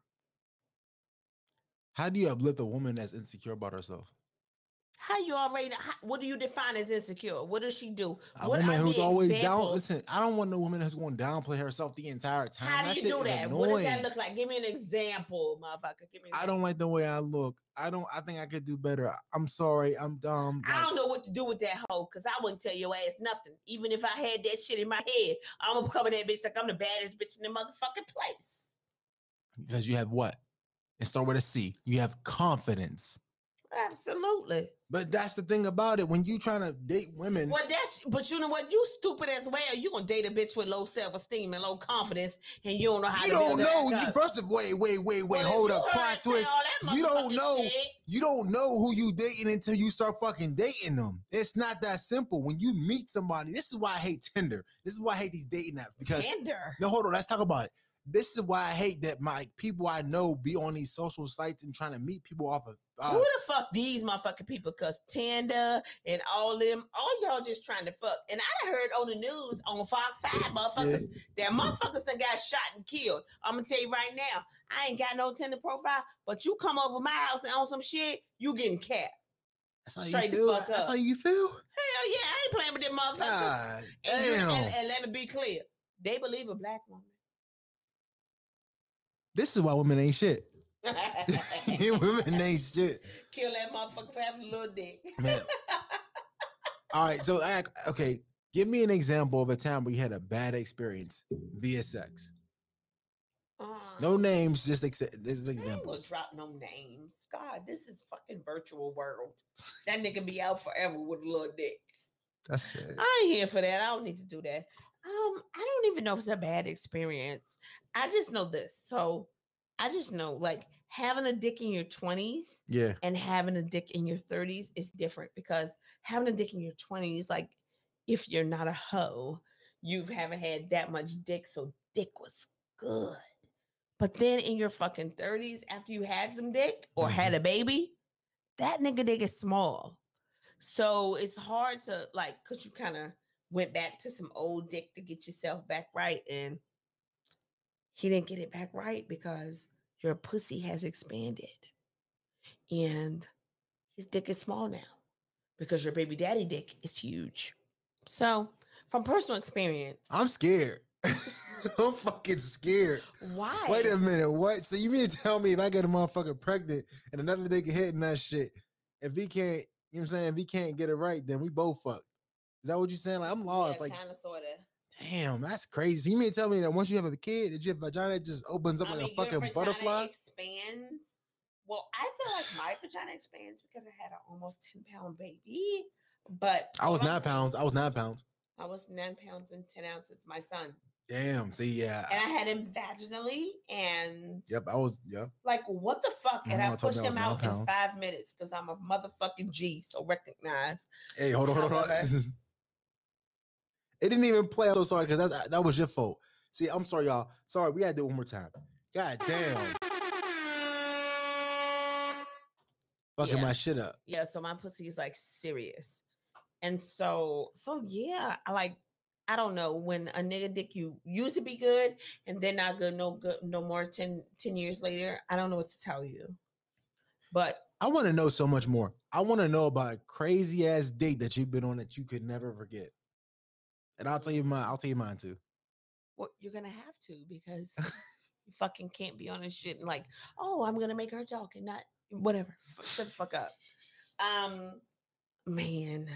How do you uplift a woman that's insecure about herself? How you already, how, what do you define as insecure? What does she do? A what woman who's always examples? down, listen, I don't want no woman who's going to downplay herself the entire time. How do you do that? What does that look like? Give me an example, motherfucker. Give me an example. I don't like the way I look. I don't, I think I could do better. I'm sorry. I'm dumb. Like, I don't know what to do with that hoe because I wouldn't tell your ass nothing. Even if I had that shit in my head, I'm going to come at that bitch like I'm the baddest bitch in the motherfucking place. Because you have what? And start with a C. You have confidence. Absolutely. But that's the thing about it. When you trying to date women. Well, that's, but you know what? You stupid as well. You gonna date a bitch with low self-esteem and low confidence and you don't know how you to don't know. You first of all, wait, wait, wait, wait, well, hold up. Plot twist. You don't know. Shit. You don't know who you dating until you start fucking dating them. It's not that simple. When you meet somebody, this is why I hate Tinder. This is why I hate these dating apps. Because Tinder. No, hold on. Let's talk about it. This is why I hate that my people I know be on these social sites and trying to meet people off of. Uh, Who the fuck these motherfucking people? Because Tinder and all them, all y'all just trying to fuck. And I heard on the news on Fox five, motherfuckers, yeah. that motherfuckers that got shot and killed. I'm going to tell you right now, I ain't got no Tinder profile, but you come over my house and own some shit, you getting capped. That's how Straight you feel? That's up. how you feel? Hell yeah, I ain't playing with them motherfuckers. God, and, damn. And, and let me be clear, they believe a black woman. This is why women ain't shit. Women ain't shit. Kill that motherfucker for having a little dick. All right, so I, okay, give me an example of a time where you had a bad experience via sex. Uh, no names, just accept. This is example. Drop no names. God, this is fucking virtual world. That nigga be out forever with a little dick. That's it. I ain't here for that. I don't need to do that. Um, I don't even know if it's a bad experience. I just know this. So I just know, like, having a dick in your twenties yeah. and having a dick in your thirties is different, because having a dick in your twenties, like, if you're not a hoe, you haven't had that much dick, so dick was good. But then in your fucking thirties, after you had some dick or mm-hmm. had a baby, that nigga dick is small. So it's hard to, like, because you kind of went back to some old dick to get yourself back right, and he didn't get it back right because your pussy has expanded and his dick is small now because your baby daddy dick is huge. So from personal experience. I'm scared. I'm fucking scared. Why? Wait a minute. What? So you mean to tell me if I get a motherfucker pregnant and another nigga hitting that shit, if he can't, you know what I'm saying? If he can't get it right, then we both fucked. Is that what you're saying? Like, I'm lost. Yeah, like kind of, sort of. Damn, that's crazy. You mean to tell me that once you have a kid, that your vagina just opens up I like mean, a fucking vagina butterfly? Expands. Well, I feel like my vagina expands because I had an almost ten pound baby. But I was nine pounds. I was nine pounds. I was nine pounds and ten ounces. My son. Damn. See, yeah. And I had him vaginally, and yep, I was yeah. Like what the fuck? And I, I pushed him out in five minutes because I'm a motherfucking G. So recognize. Hey, hold on, hold on. Hold on. It didn't even play. I'm so sorry, because that, that was your fault. See, I'm sorry, y'all. Sorry, we had to do it one more time. God damn. Fucking yeah. my shit up. Yeah, so my pussy is, like, serious. And so, so yeah, I, like, I don't know, when a nigga dick you used to be good and then not good, no good, no more ten, ten years later, I don't know what to tell you. But I want to know so much more. I want to know about a crazy ass date that you've been on that you could never forget. And I'll tell you mine. I'll tell you mine too. Well, you're gonna have to, because you fucking can't be on this shit and like, oh, I'm gonna make her talk and not whatever. Shut the fuck up. Um, man.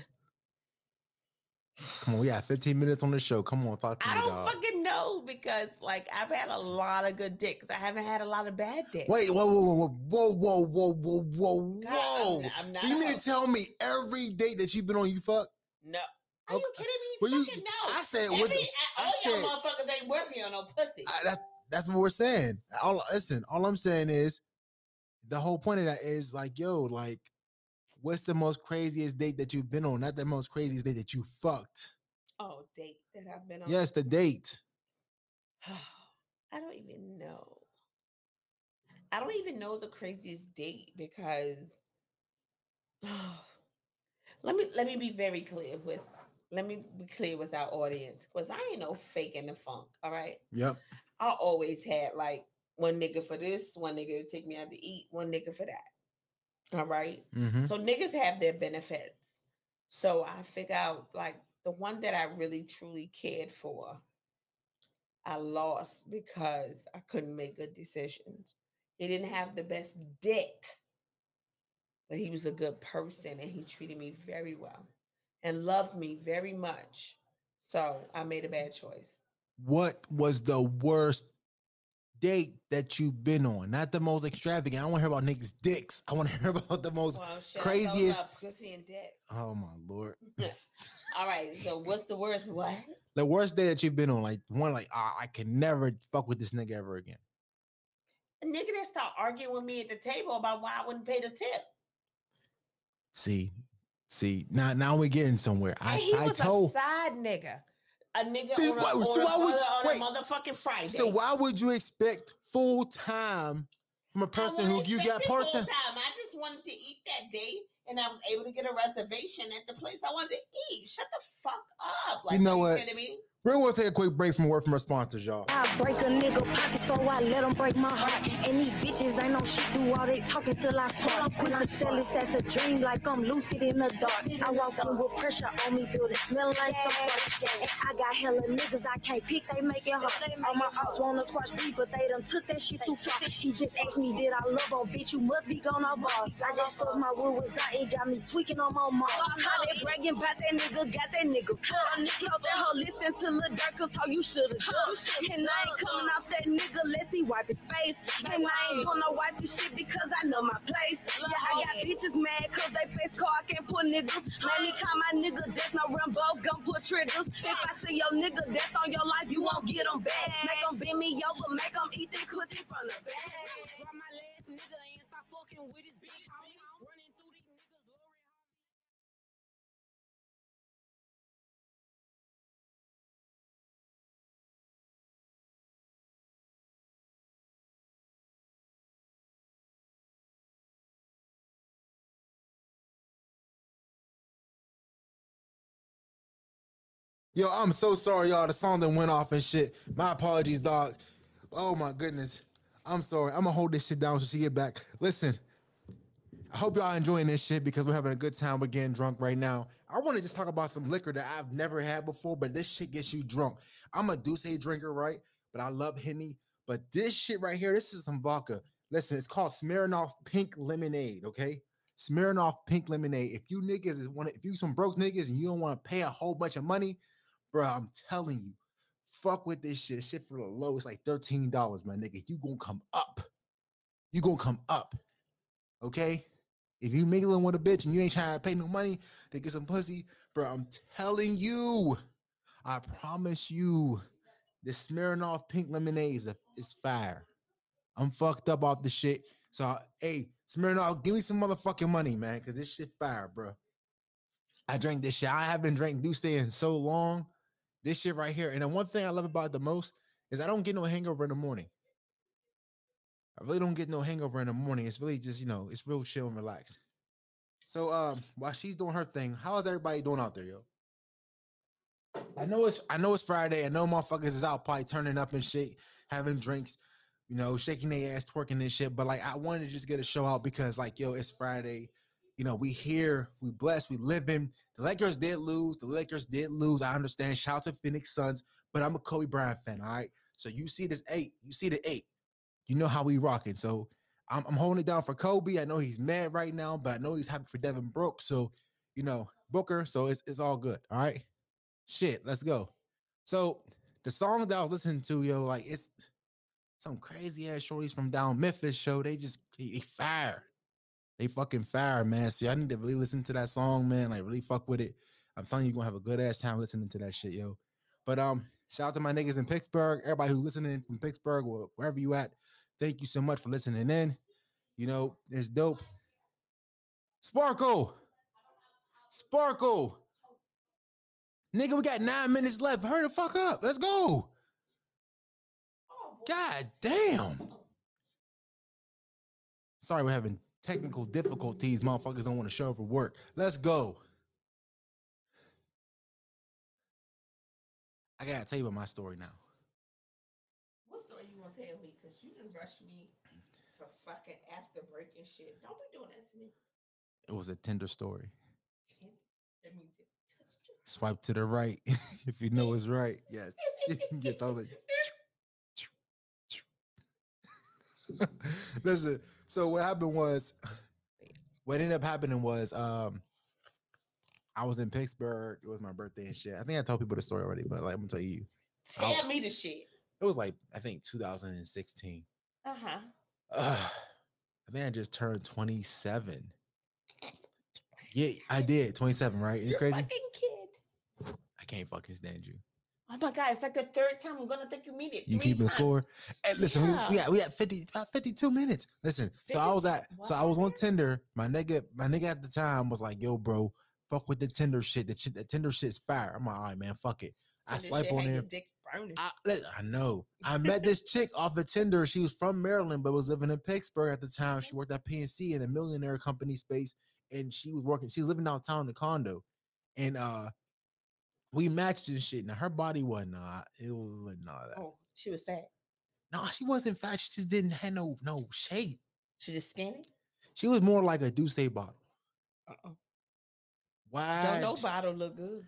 Come on, we got fifteen minutes on the show. Come on, talk to I me. I don't dog. fucking know, because like I've had a lot of good dicks. I haven't had a lot of bad dicks. Wait, whoa, whoa, whoa, whoa, whoa, whoa, whoa, whoa, whoa. God, I'm, I'm not so you mean to tell me every date that you've been on, you fuck? No. Are you kidding me? Well, you, no. I said, Every, what the, I, all I y'all said, motherfuckers ain't worth me on no pussy. I, that's that's what we're saying. All listen, all I'm saying is, the whole point of that is like, yo, like, what's the most craziest date that you've been on? Not the most craziest date that you fucked. Oh, date that I've been on. Yes, the date. I don't even know. I don't even know the craziest date, because let me let me be very clear with. Let me be clear with our audience, because I ain't no faking the funk, all right? Yep. I always had, like, one nigga for this, one nigga to take me out to eat, one nigga for that, all right? Mm-hmm. So niggas have their benefits. So I figure out, like, the one that I really, truly cared for, I lost because I couldn't make good decisions. He didn't have the best dick, but he was a good person, and he treated me very well and loved me very much. So I made a bad choice. What was the worst date that you've been on? Not the most extravagant. I don't want to hear about niggas' dicks. I want to hear about the most well, craziest. Pussy and dick. Oh, my Lord. All right. So what's the worst what? The worst day that you've been on. Like, one, like, oh, I can never fuck with this nigga ever again. A nigga that started arguing with me at the table about why I wouldn't pay the tip. See? See, now now we're getting somewhere. I, he I was told a side nigga, a nigga on a, on so a, why would you, on a wait, motherfucking Friday. So why would you expect full time from a person who you got part time? I just wanted to eat that day, and I was able to get a reservation at the place I wanted to eat. Shut the fuck up! Like, you know what? We're gonna take a quick break from word from our sponsors, y'all. I break a nigga pockets for I let them break my heart. And these bitches ain't no shit, do all they talking till I spark. I'm quick to sell this, that's a dream, like I'm lucid in the dark. I walk in with pressure on me, building smell like some fuck. And I got hella niggas I can't pick, they make it hard. All my ops wanna squash me, but they done took that shit too far. She just asked me, did I love her? Bitch, you must be gone off bars. I just thought my word was out, it got me tweaking on my mom. How they bragging about that nigga, got that nigga. Her nigga out there, her listen to little dark, cause how you should've done. And I ain't coming off that nigga, let's see wipe his face. And I ain't doing no wifey shit, because I know my place. Yeah, I got bitches mad, cause they face car, I can't put niggas. Let me call my nigga, just no Rambo's, gon' put triggers. If I see your nigga, that's on your life, you won't get them back. Make them bend me over, make them eat that cookie from the back. Drop my last nigga and stop fucking with his bitch. Yo, I'm so sorry, y'all. The song that went off and shit. My apologies, dog. Oh, my goodness. I'm sorry. I'm going to hold this shit down so she get back. Listen, I hope y'all enjoying this shit, because we're having a good time. We're getting drunk right now. I want to just talk about some liquor that I've never had before, but this shit gets you drunk. I'm a Douce drinker, right? But I love Henny. But this shit right here, this is some vodka. Listen, it's called Smirnoff Pink Lemonade, okay? Smirnoff Pink Lemonade. If you niggas, is want if you some broke niggas and you don't want to pay a whole bunch of money, bro, I'm telling you, fuck with this shit. Shit for the low. It's like thirteen dollars, my nigga. You gonna come up. You gonna come up. Okay? If you mingling with a bitch and you ain't trying to pay no money to get some pussy, bro, I'm telling you, I promise you, the Smirnoff Pink Lemonade is, a, is fire. I'm fucked up off the shit. So, I, hey, Smirnoff, give me some motherfucking money, man, because this shit fire, bro. I drank this shit. I haven't drank Douce in so long. This shit right here. And the one thing I love about it the most is I don't get no hangover in the morning. I really don't get no hangover in the morning. It's really just, you know, it's real chill and relaxed. So um, while she's doing her thing, how is everybody doing out there, yo? I know it's I know it's Friday. I know motherfuckers is out probably turning up and shit, having drinks, you know, shaking their ass, twerking and shit. But like, I wanted to just get a show out because like, yo, it's Friday. You know, we here, we blessed, we living. The Lakers did lose. The Lakers did lose. I understand. Shout out to Phoenix Suns, but I'm a Kobe Bryant fan. All right. So you see this eight, you see the eight. You know how we rocking. So I'm, I'm holding it down for Kobe. I know he's mad right now, but I know he's happy for Devin Brooks. So you know Booker. So it's it's all good. All right. Shit, let's go. So the song that I was listening to, yo, like it's some crazy ass shorties from down Memphis show. They just they fire. They fucking fire, man. So y'all need to really listen to that song, man. Like really fuck with it. I'm telling you, you're gonna have a good ass time listening to that shit, yo. But um, shout out to my niggas in Pittsburgh. Everybody who's listening from Pittsburgh or wherever you at, thank you so much for listening in. You know, it's dope. Sparkle. Sparkle. Nigga, we got nine minutes left. Hurry the fuck up. Let's go. God damn. Sorry, we're having technical difficulties. Motherfuckers don't want to show up for work. Let's go. I gotta tell you about my story now. What story you gonna tell me? Because you didn't rush me for fucking after break and shit. Don't be doing that to me. It was a Tinder story. Tinder? That means it. Swipe to the right if you know it's right. Yes. Get all the... Listen, so what happened was, what ended up happening was, um, I was in Pittsburgh. It was my birthday and shit. I think I told people the story already, but like, I'm gonna tell you. Tell I, me the shit. It was like, I think two thousand sixteen. Uh-huh. Uh, I think I just turned twenty-seven. Yeah, I did. twenty-seven, right? Isn't it crazy? Fucking kid. I can't fucking stand you. Oh my God, it's like the third time I'm gonna think you mean it. You keep the score. And listen, yeah, we, we, had, we had fifty, about fifty-two minutes. Listen, fifty, so I was at, what? so I was on Tinder. My nigga, my nigga at the time was like, "Yo, bro, fuck with the Tinder shit. The, the Tinder shit's fire." I'm like, "All right, man, fuck it." I Tinder swipe on there. I, I know. I met this chick off of Tinder. She was from Maryland, but was living in Pittsburgh at the time. She worked at P N C in a millionaire company space, and she was working. She was living downtown in a condo, and uh. we matched and shit. Now her body wasn't not. It wasn't all that. Oh, she was fat. No, she wasn't fat. She just didn't have no no shape. She just skinny. She was more like a Douce bottle. Uh oh. Wide. Don't no bottle look good.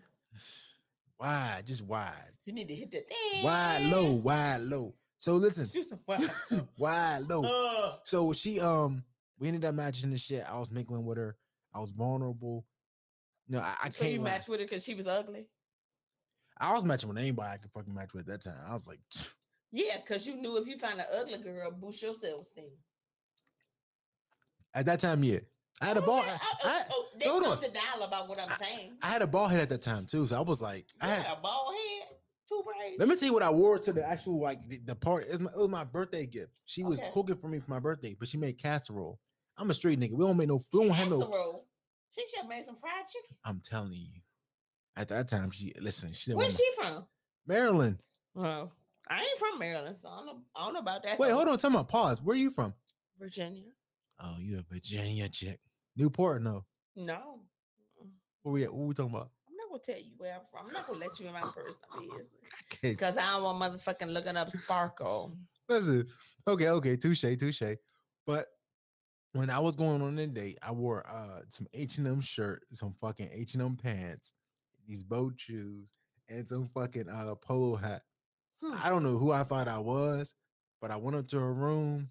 Wide, just wide. You need to hit the thing. Wide low, wide low. So listen. Wide low. Wide low. Uh. So she um, we ended up matching and shit. I was mingling with her. I was vulnerable. No, I, I so can't. So you lie. Matched with her because she was ugly. I was matching with anybody I could fucking match with at that time. I was like, phew. Yeah, because you knew if you find an ugly girl, boost your self-esteem. At that time, yeah. I had a ball. I, I, oh, they hold on. The dial about what I'm I, saying. I had a ball head at that time, too. So I was like, you I had, had a ball head? Too brave. Let me tell you what I wore to the actual, like, the, the party. It was, my, it was my birthday gift. She was okay. cooking for me for my birthday, but she made casserole. I'm a street nigga. We don't make no food. We don't have no casserole. She should have made some fried chicken. I'm telling you. At that time, she listen. She Where's she from? Maryland. Well, I ain't from Maryland, so I don't know, I don't know about that. Wait, hold on. Tell me. Pause. Where are you from? Virginia. Oh, you a Virginia chick? Newport? Or no. No. Where we at? What we talking about? I'm not gonna tell you where I'm from. I'm not gonna let you in my personal business because I don't want motherfucking looking up Sparkle. Listen. Okay. Okay. Touche. Touche. But when I was going on a date, I wore uh some H and M shirt, some fucking H and M pants, these boat shoes, and some fucking uh polo hat. Hmm. I don't know who I thought I was, but I went up to her room.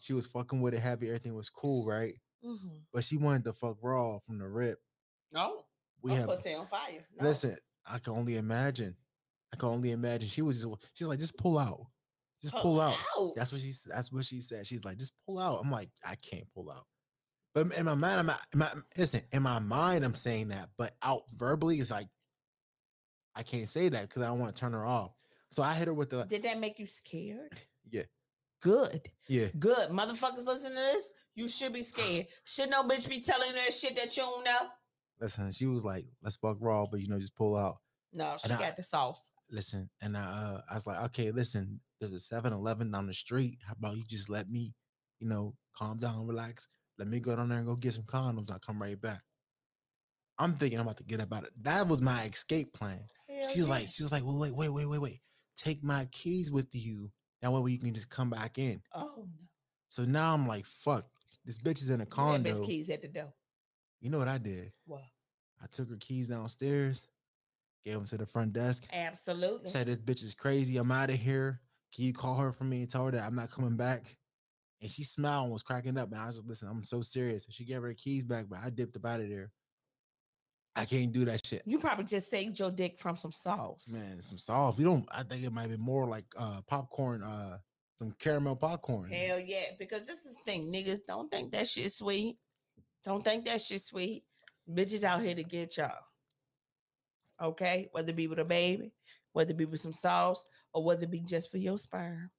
She was fucking with it happy. Everything was cool, right? Mm-hmm. But she wanted to fuck raw from the rip. No, we have pussy on fire. No. Listen, I can only imagine. I can only imagine. She was just, she's like, just pull out, just pull, pull out. out. That's what she. That's what she said. She's like, just pull out. I'm like, I can't pull out. But in my mind, I'm in my, listen, in my mind, I'm saying that, but out verbally, it's like, I can't say that because I don't want to turn her off. So I hit her with the... Did that make you scared? Yeah. Good. Yeah. Good. Motherfuckers, listen to this. You should be scared. Should no bitch be telling her shit that you don't know? Listen, she was like, let's fuck raw, but you know, just pull out. No, she and got I, the sauce. Listen, and I, uh, I was like, okay, listen, there's a seven eleven down the street. How about you just let me, you know, calm down, relax. Let me go down there and go get some condoms. I'll come right back. I'm thinking I'm about to get up out of it. That was my escape plan. real she's like, she was like, well, wait, wait, wait, wait, wait. Take my keys with you. That way you can just come back in. Oh no. So now I'm like, fuck. This bitch is in a condo. Miss keys at the door. You know what I did? What? I took her keys downstairs, gave them to the front desk. Absolutely. Said, this bitch is crazy. I'm out of here. Can you call her for me and tell her that I'm not coming back? And she smiled and was cracking up. And I was just, listen, I'm so serious. And she gave her the keys back, but I dipped up out of there. I can't do that shit. You probably just saved your dick from some sauce. Man, some sauce. We don't, I think it might be more like uh, popcorn, uh, some caramel popcorn. Hell yeah. Because this is the thing, niggas don't think that shit's sweet. Don't think that shit's sweet. Bitches out here to get y'all. Okay? Whether it be with a baby, whether it be with some sauce, or whether it be just for your sperm.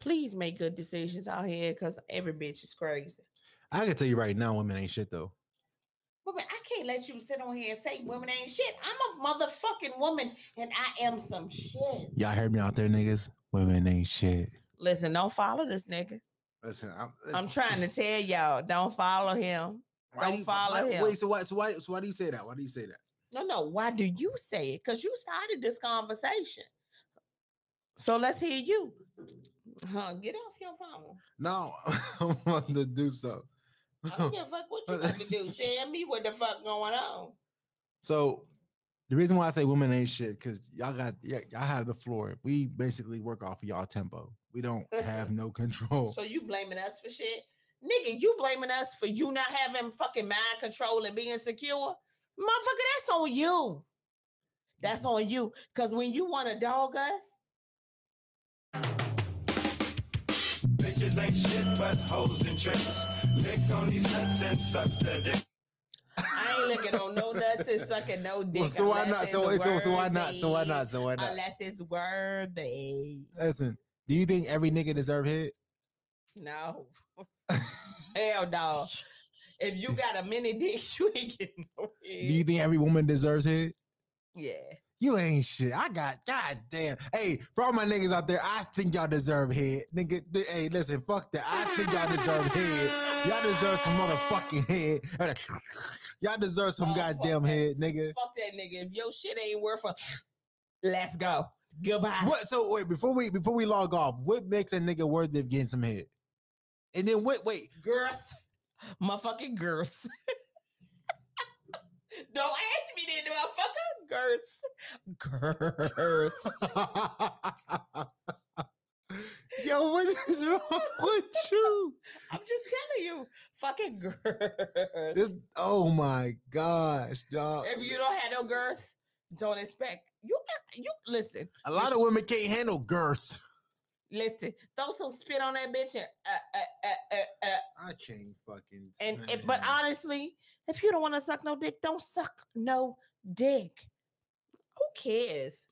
Please make good decisions out here because every bitch is crazy. I can tell you right now, women ain't shit, though. Women, I can't let you sit on here and say women ain't shit. I'm a motherfucking woman, and I am some shit. Y'all heard me out there, niggas? Women ain't shit. Listen, don't follow this nigga. Listen, I'm, I'm trying to tell y'all, don't follow him. Why don't you follow why, him. Wait, so why, so, why, so why do you say that? Why do you say that? No, no, why do you say it? Because you started this conversation. So let's hear you. Huh, get off your phone. No, I'm about to do so. I don't give a fuck what you about to do. Tell me what the fuck going on. So the reason why I say women ain't shit, because y'all got, y'all have the floor. We basically work off of y'all tempo. We don't have no control. So you blaming us for shit? Nigga, you blaming us for you not having fucking mind control and being secure? Motherfucker, that's on you. That's on you. Because when you want to dog us, bitches ain't shit but hoes and tricks. Lick on these nuts and suck the dick. I ain't licking on no nuts and sucking no dick. Well, so, why not? So, so, so why not? So why not? So why not? Unless it's worthy. Listen, do you think every nigga deserve hit? No. Hell no. If you got a mini dick, you ain't getting no head. Do you think every woman deserves head? Yeah. You ain't shit. I got, god damn. Hey, for all my niggas out there, I think y'all deserve head. Nigga, th hey, listen, fuck that. I think y'all deserve head. Y'all deserve some motherfucking head. Y'all deserve some oh, goddamn head, nigga. Fuck that nigga. If your shit ain't worth a, let's go. Goodbye. What? So wait, before we before we log off, what makes a nigga worthy of getting some head? And then wait, wait, girls, motherfucking girls. Don't ask me then, motherfucker. Girls, girls. Yo, what is wrong with you? I'm just telling you, fucking girls. This, oh my gosh, dog. If you don't have no girth, don't expect you. You listen. A lot listen. of women can't handle girth. Listen, throw some spit on that bitch and uh, uh, uh, uh, uh. I can't fucking. And it, but honestly, if you don't want to suck no dick, don't suck no dick. Who cares?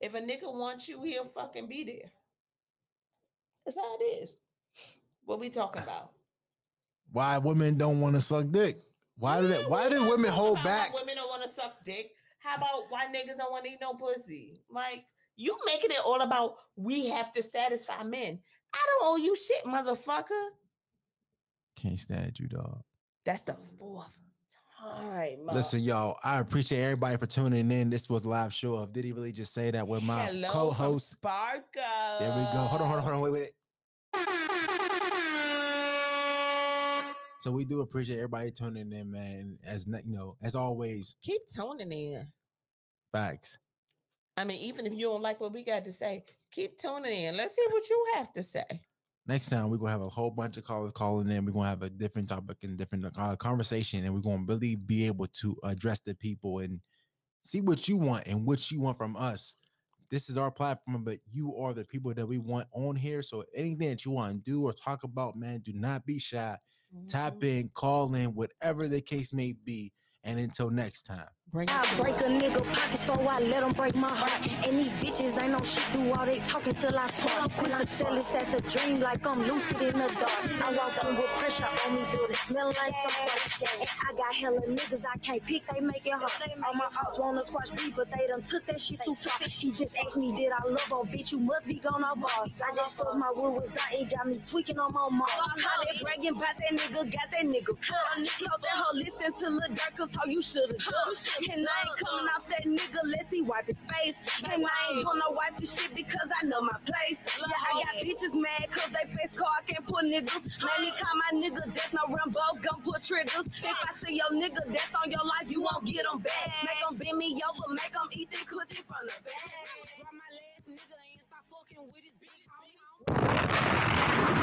If a nigga wants you, he'll fucking be there. That's how it is. What we talking about? Why women don't want to suck dick? Why do that? Why do women hold back? Women don't want to suck dick. How about why niggas don't want to eat no pussy? Like. You making it all about we have to satisfy men. I don't owe you shit, motherfucker. Can't stand you, dog. That's the fourth time. Listen, y'all, I appreciate everybody for tuning in. This was a live show of Did He Really Just Say That with my Hello co-host Sparkle. There we go. Hold on, hold on, hold on. Wait, wait. So we do appreciate everybody tuning in, man. As you know, as always, keep tuning in. Facts. I mean, even if you don't like what we got to say, keep tuning in. Let's see what you have to say. Next time, we're going to have a whole bunch of callers calling in. We're going to have a different topic and different uh, conversation, and we're going to really be able to address the people and see what you want and what you want from us. This is our platform, but you are the people that we want on here. So anything that you want to do or talk about, man, do not be shy. Mm-hmm. Tap in, call in, whatever the case may be. And until next time. Break I break a nigga pockets before I let them break my heart. And these bitches ain't no shit do all they talking till I spark. I'm quick to sell this, that's a dream like I'm lucid in the dark. I walk on with pressure on me, building smell like some dope. And I got hella niggas I can't pick, they make it hard. All my ops wanna squash me, but they done took that shit too far. She just asked me, did I love her? Bitch, you must be gone off bars. I just thought my word was out, it got me tweaking on my mom. How they bragging about that nigga, got that nigga. Her nigga, that her listen to Lil Durk, cause how you should've done. And I ain't coming off that nigga unless he wipe his face. And I ain't put no wifey shit because I know my place. Yeah, I got bitches mad cause they face car, I can't put niggas. Let me call my nigga, just no Rambo's gon' put triggers. If I see your nigga that's on your life, you won't get them back. Make them bend me over, make them eat their cookie from the back. Drop my last nigga and stop fucking with his bitch.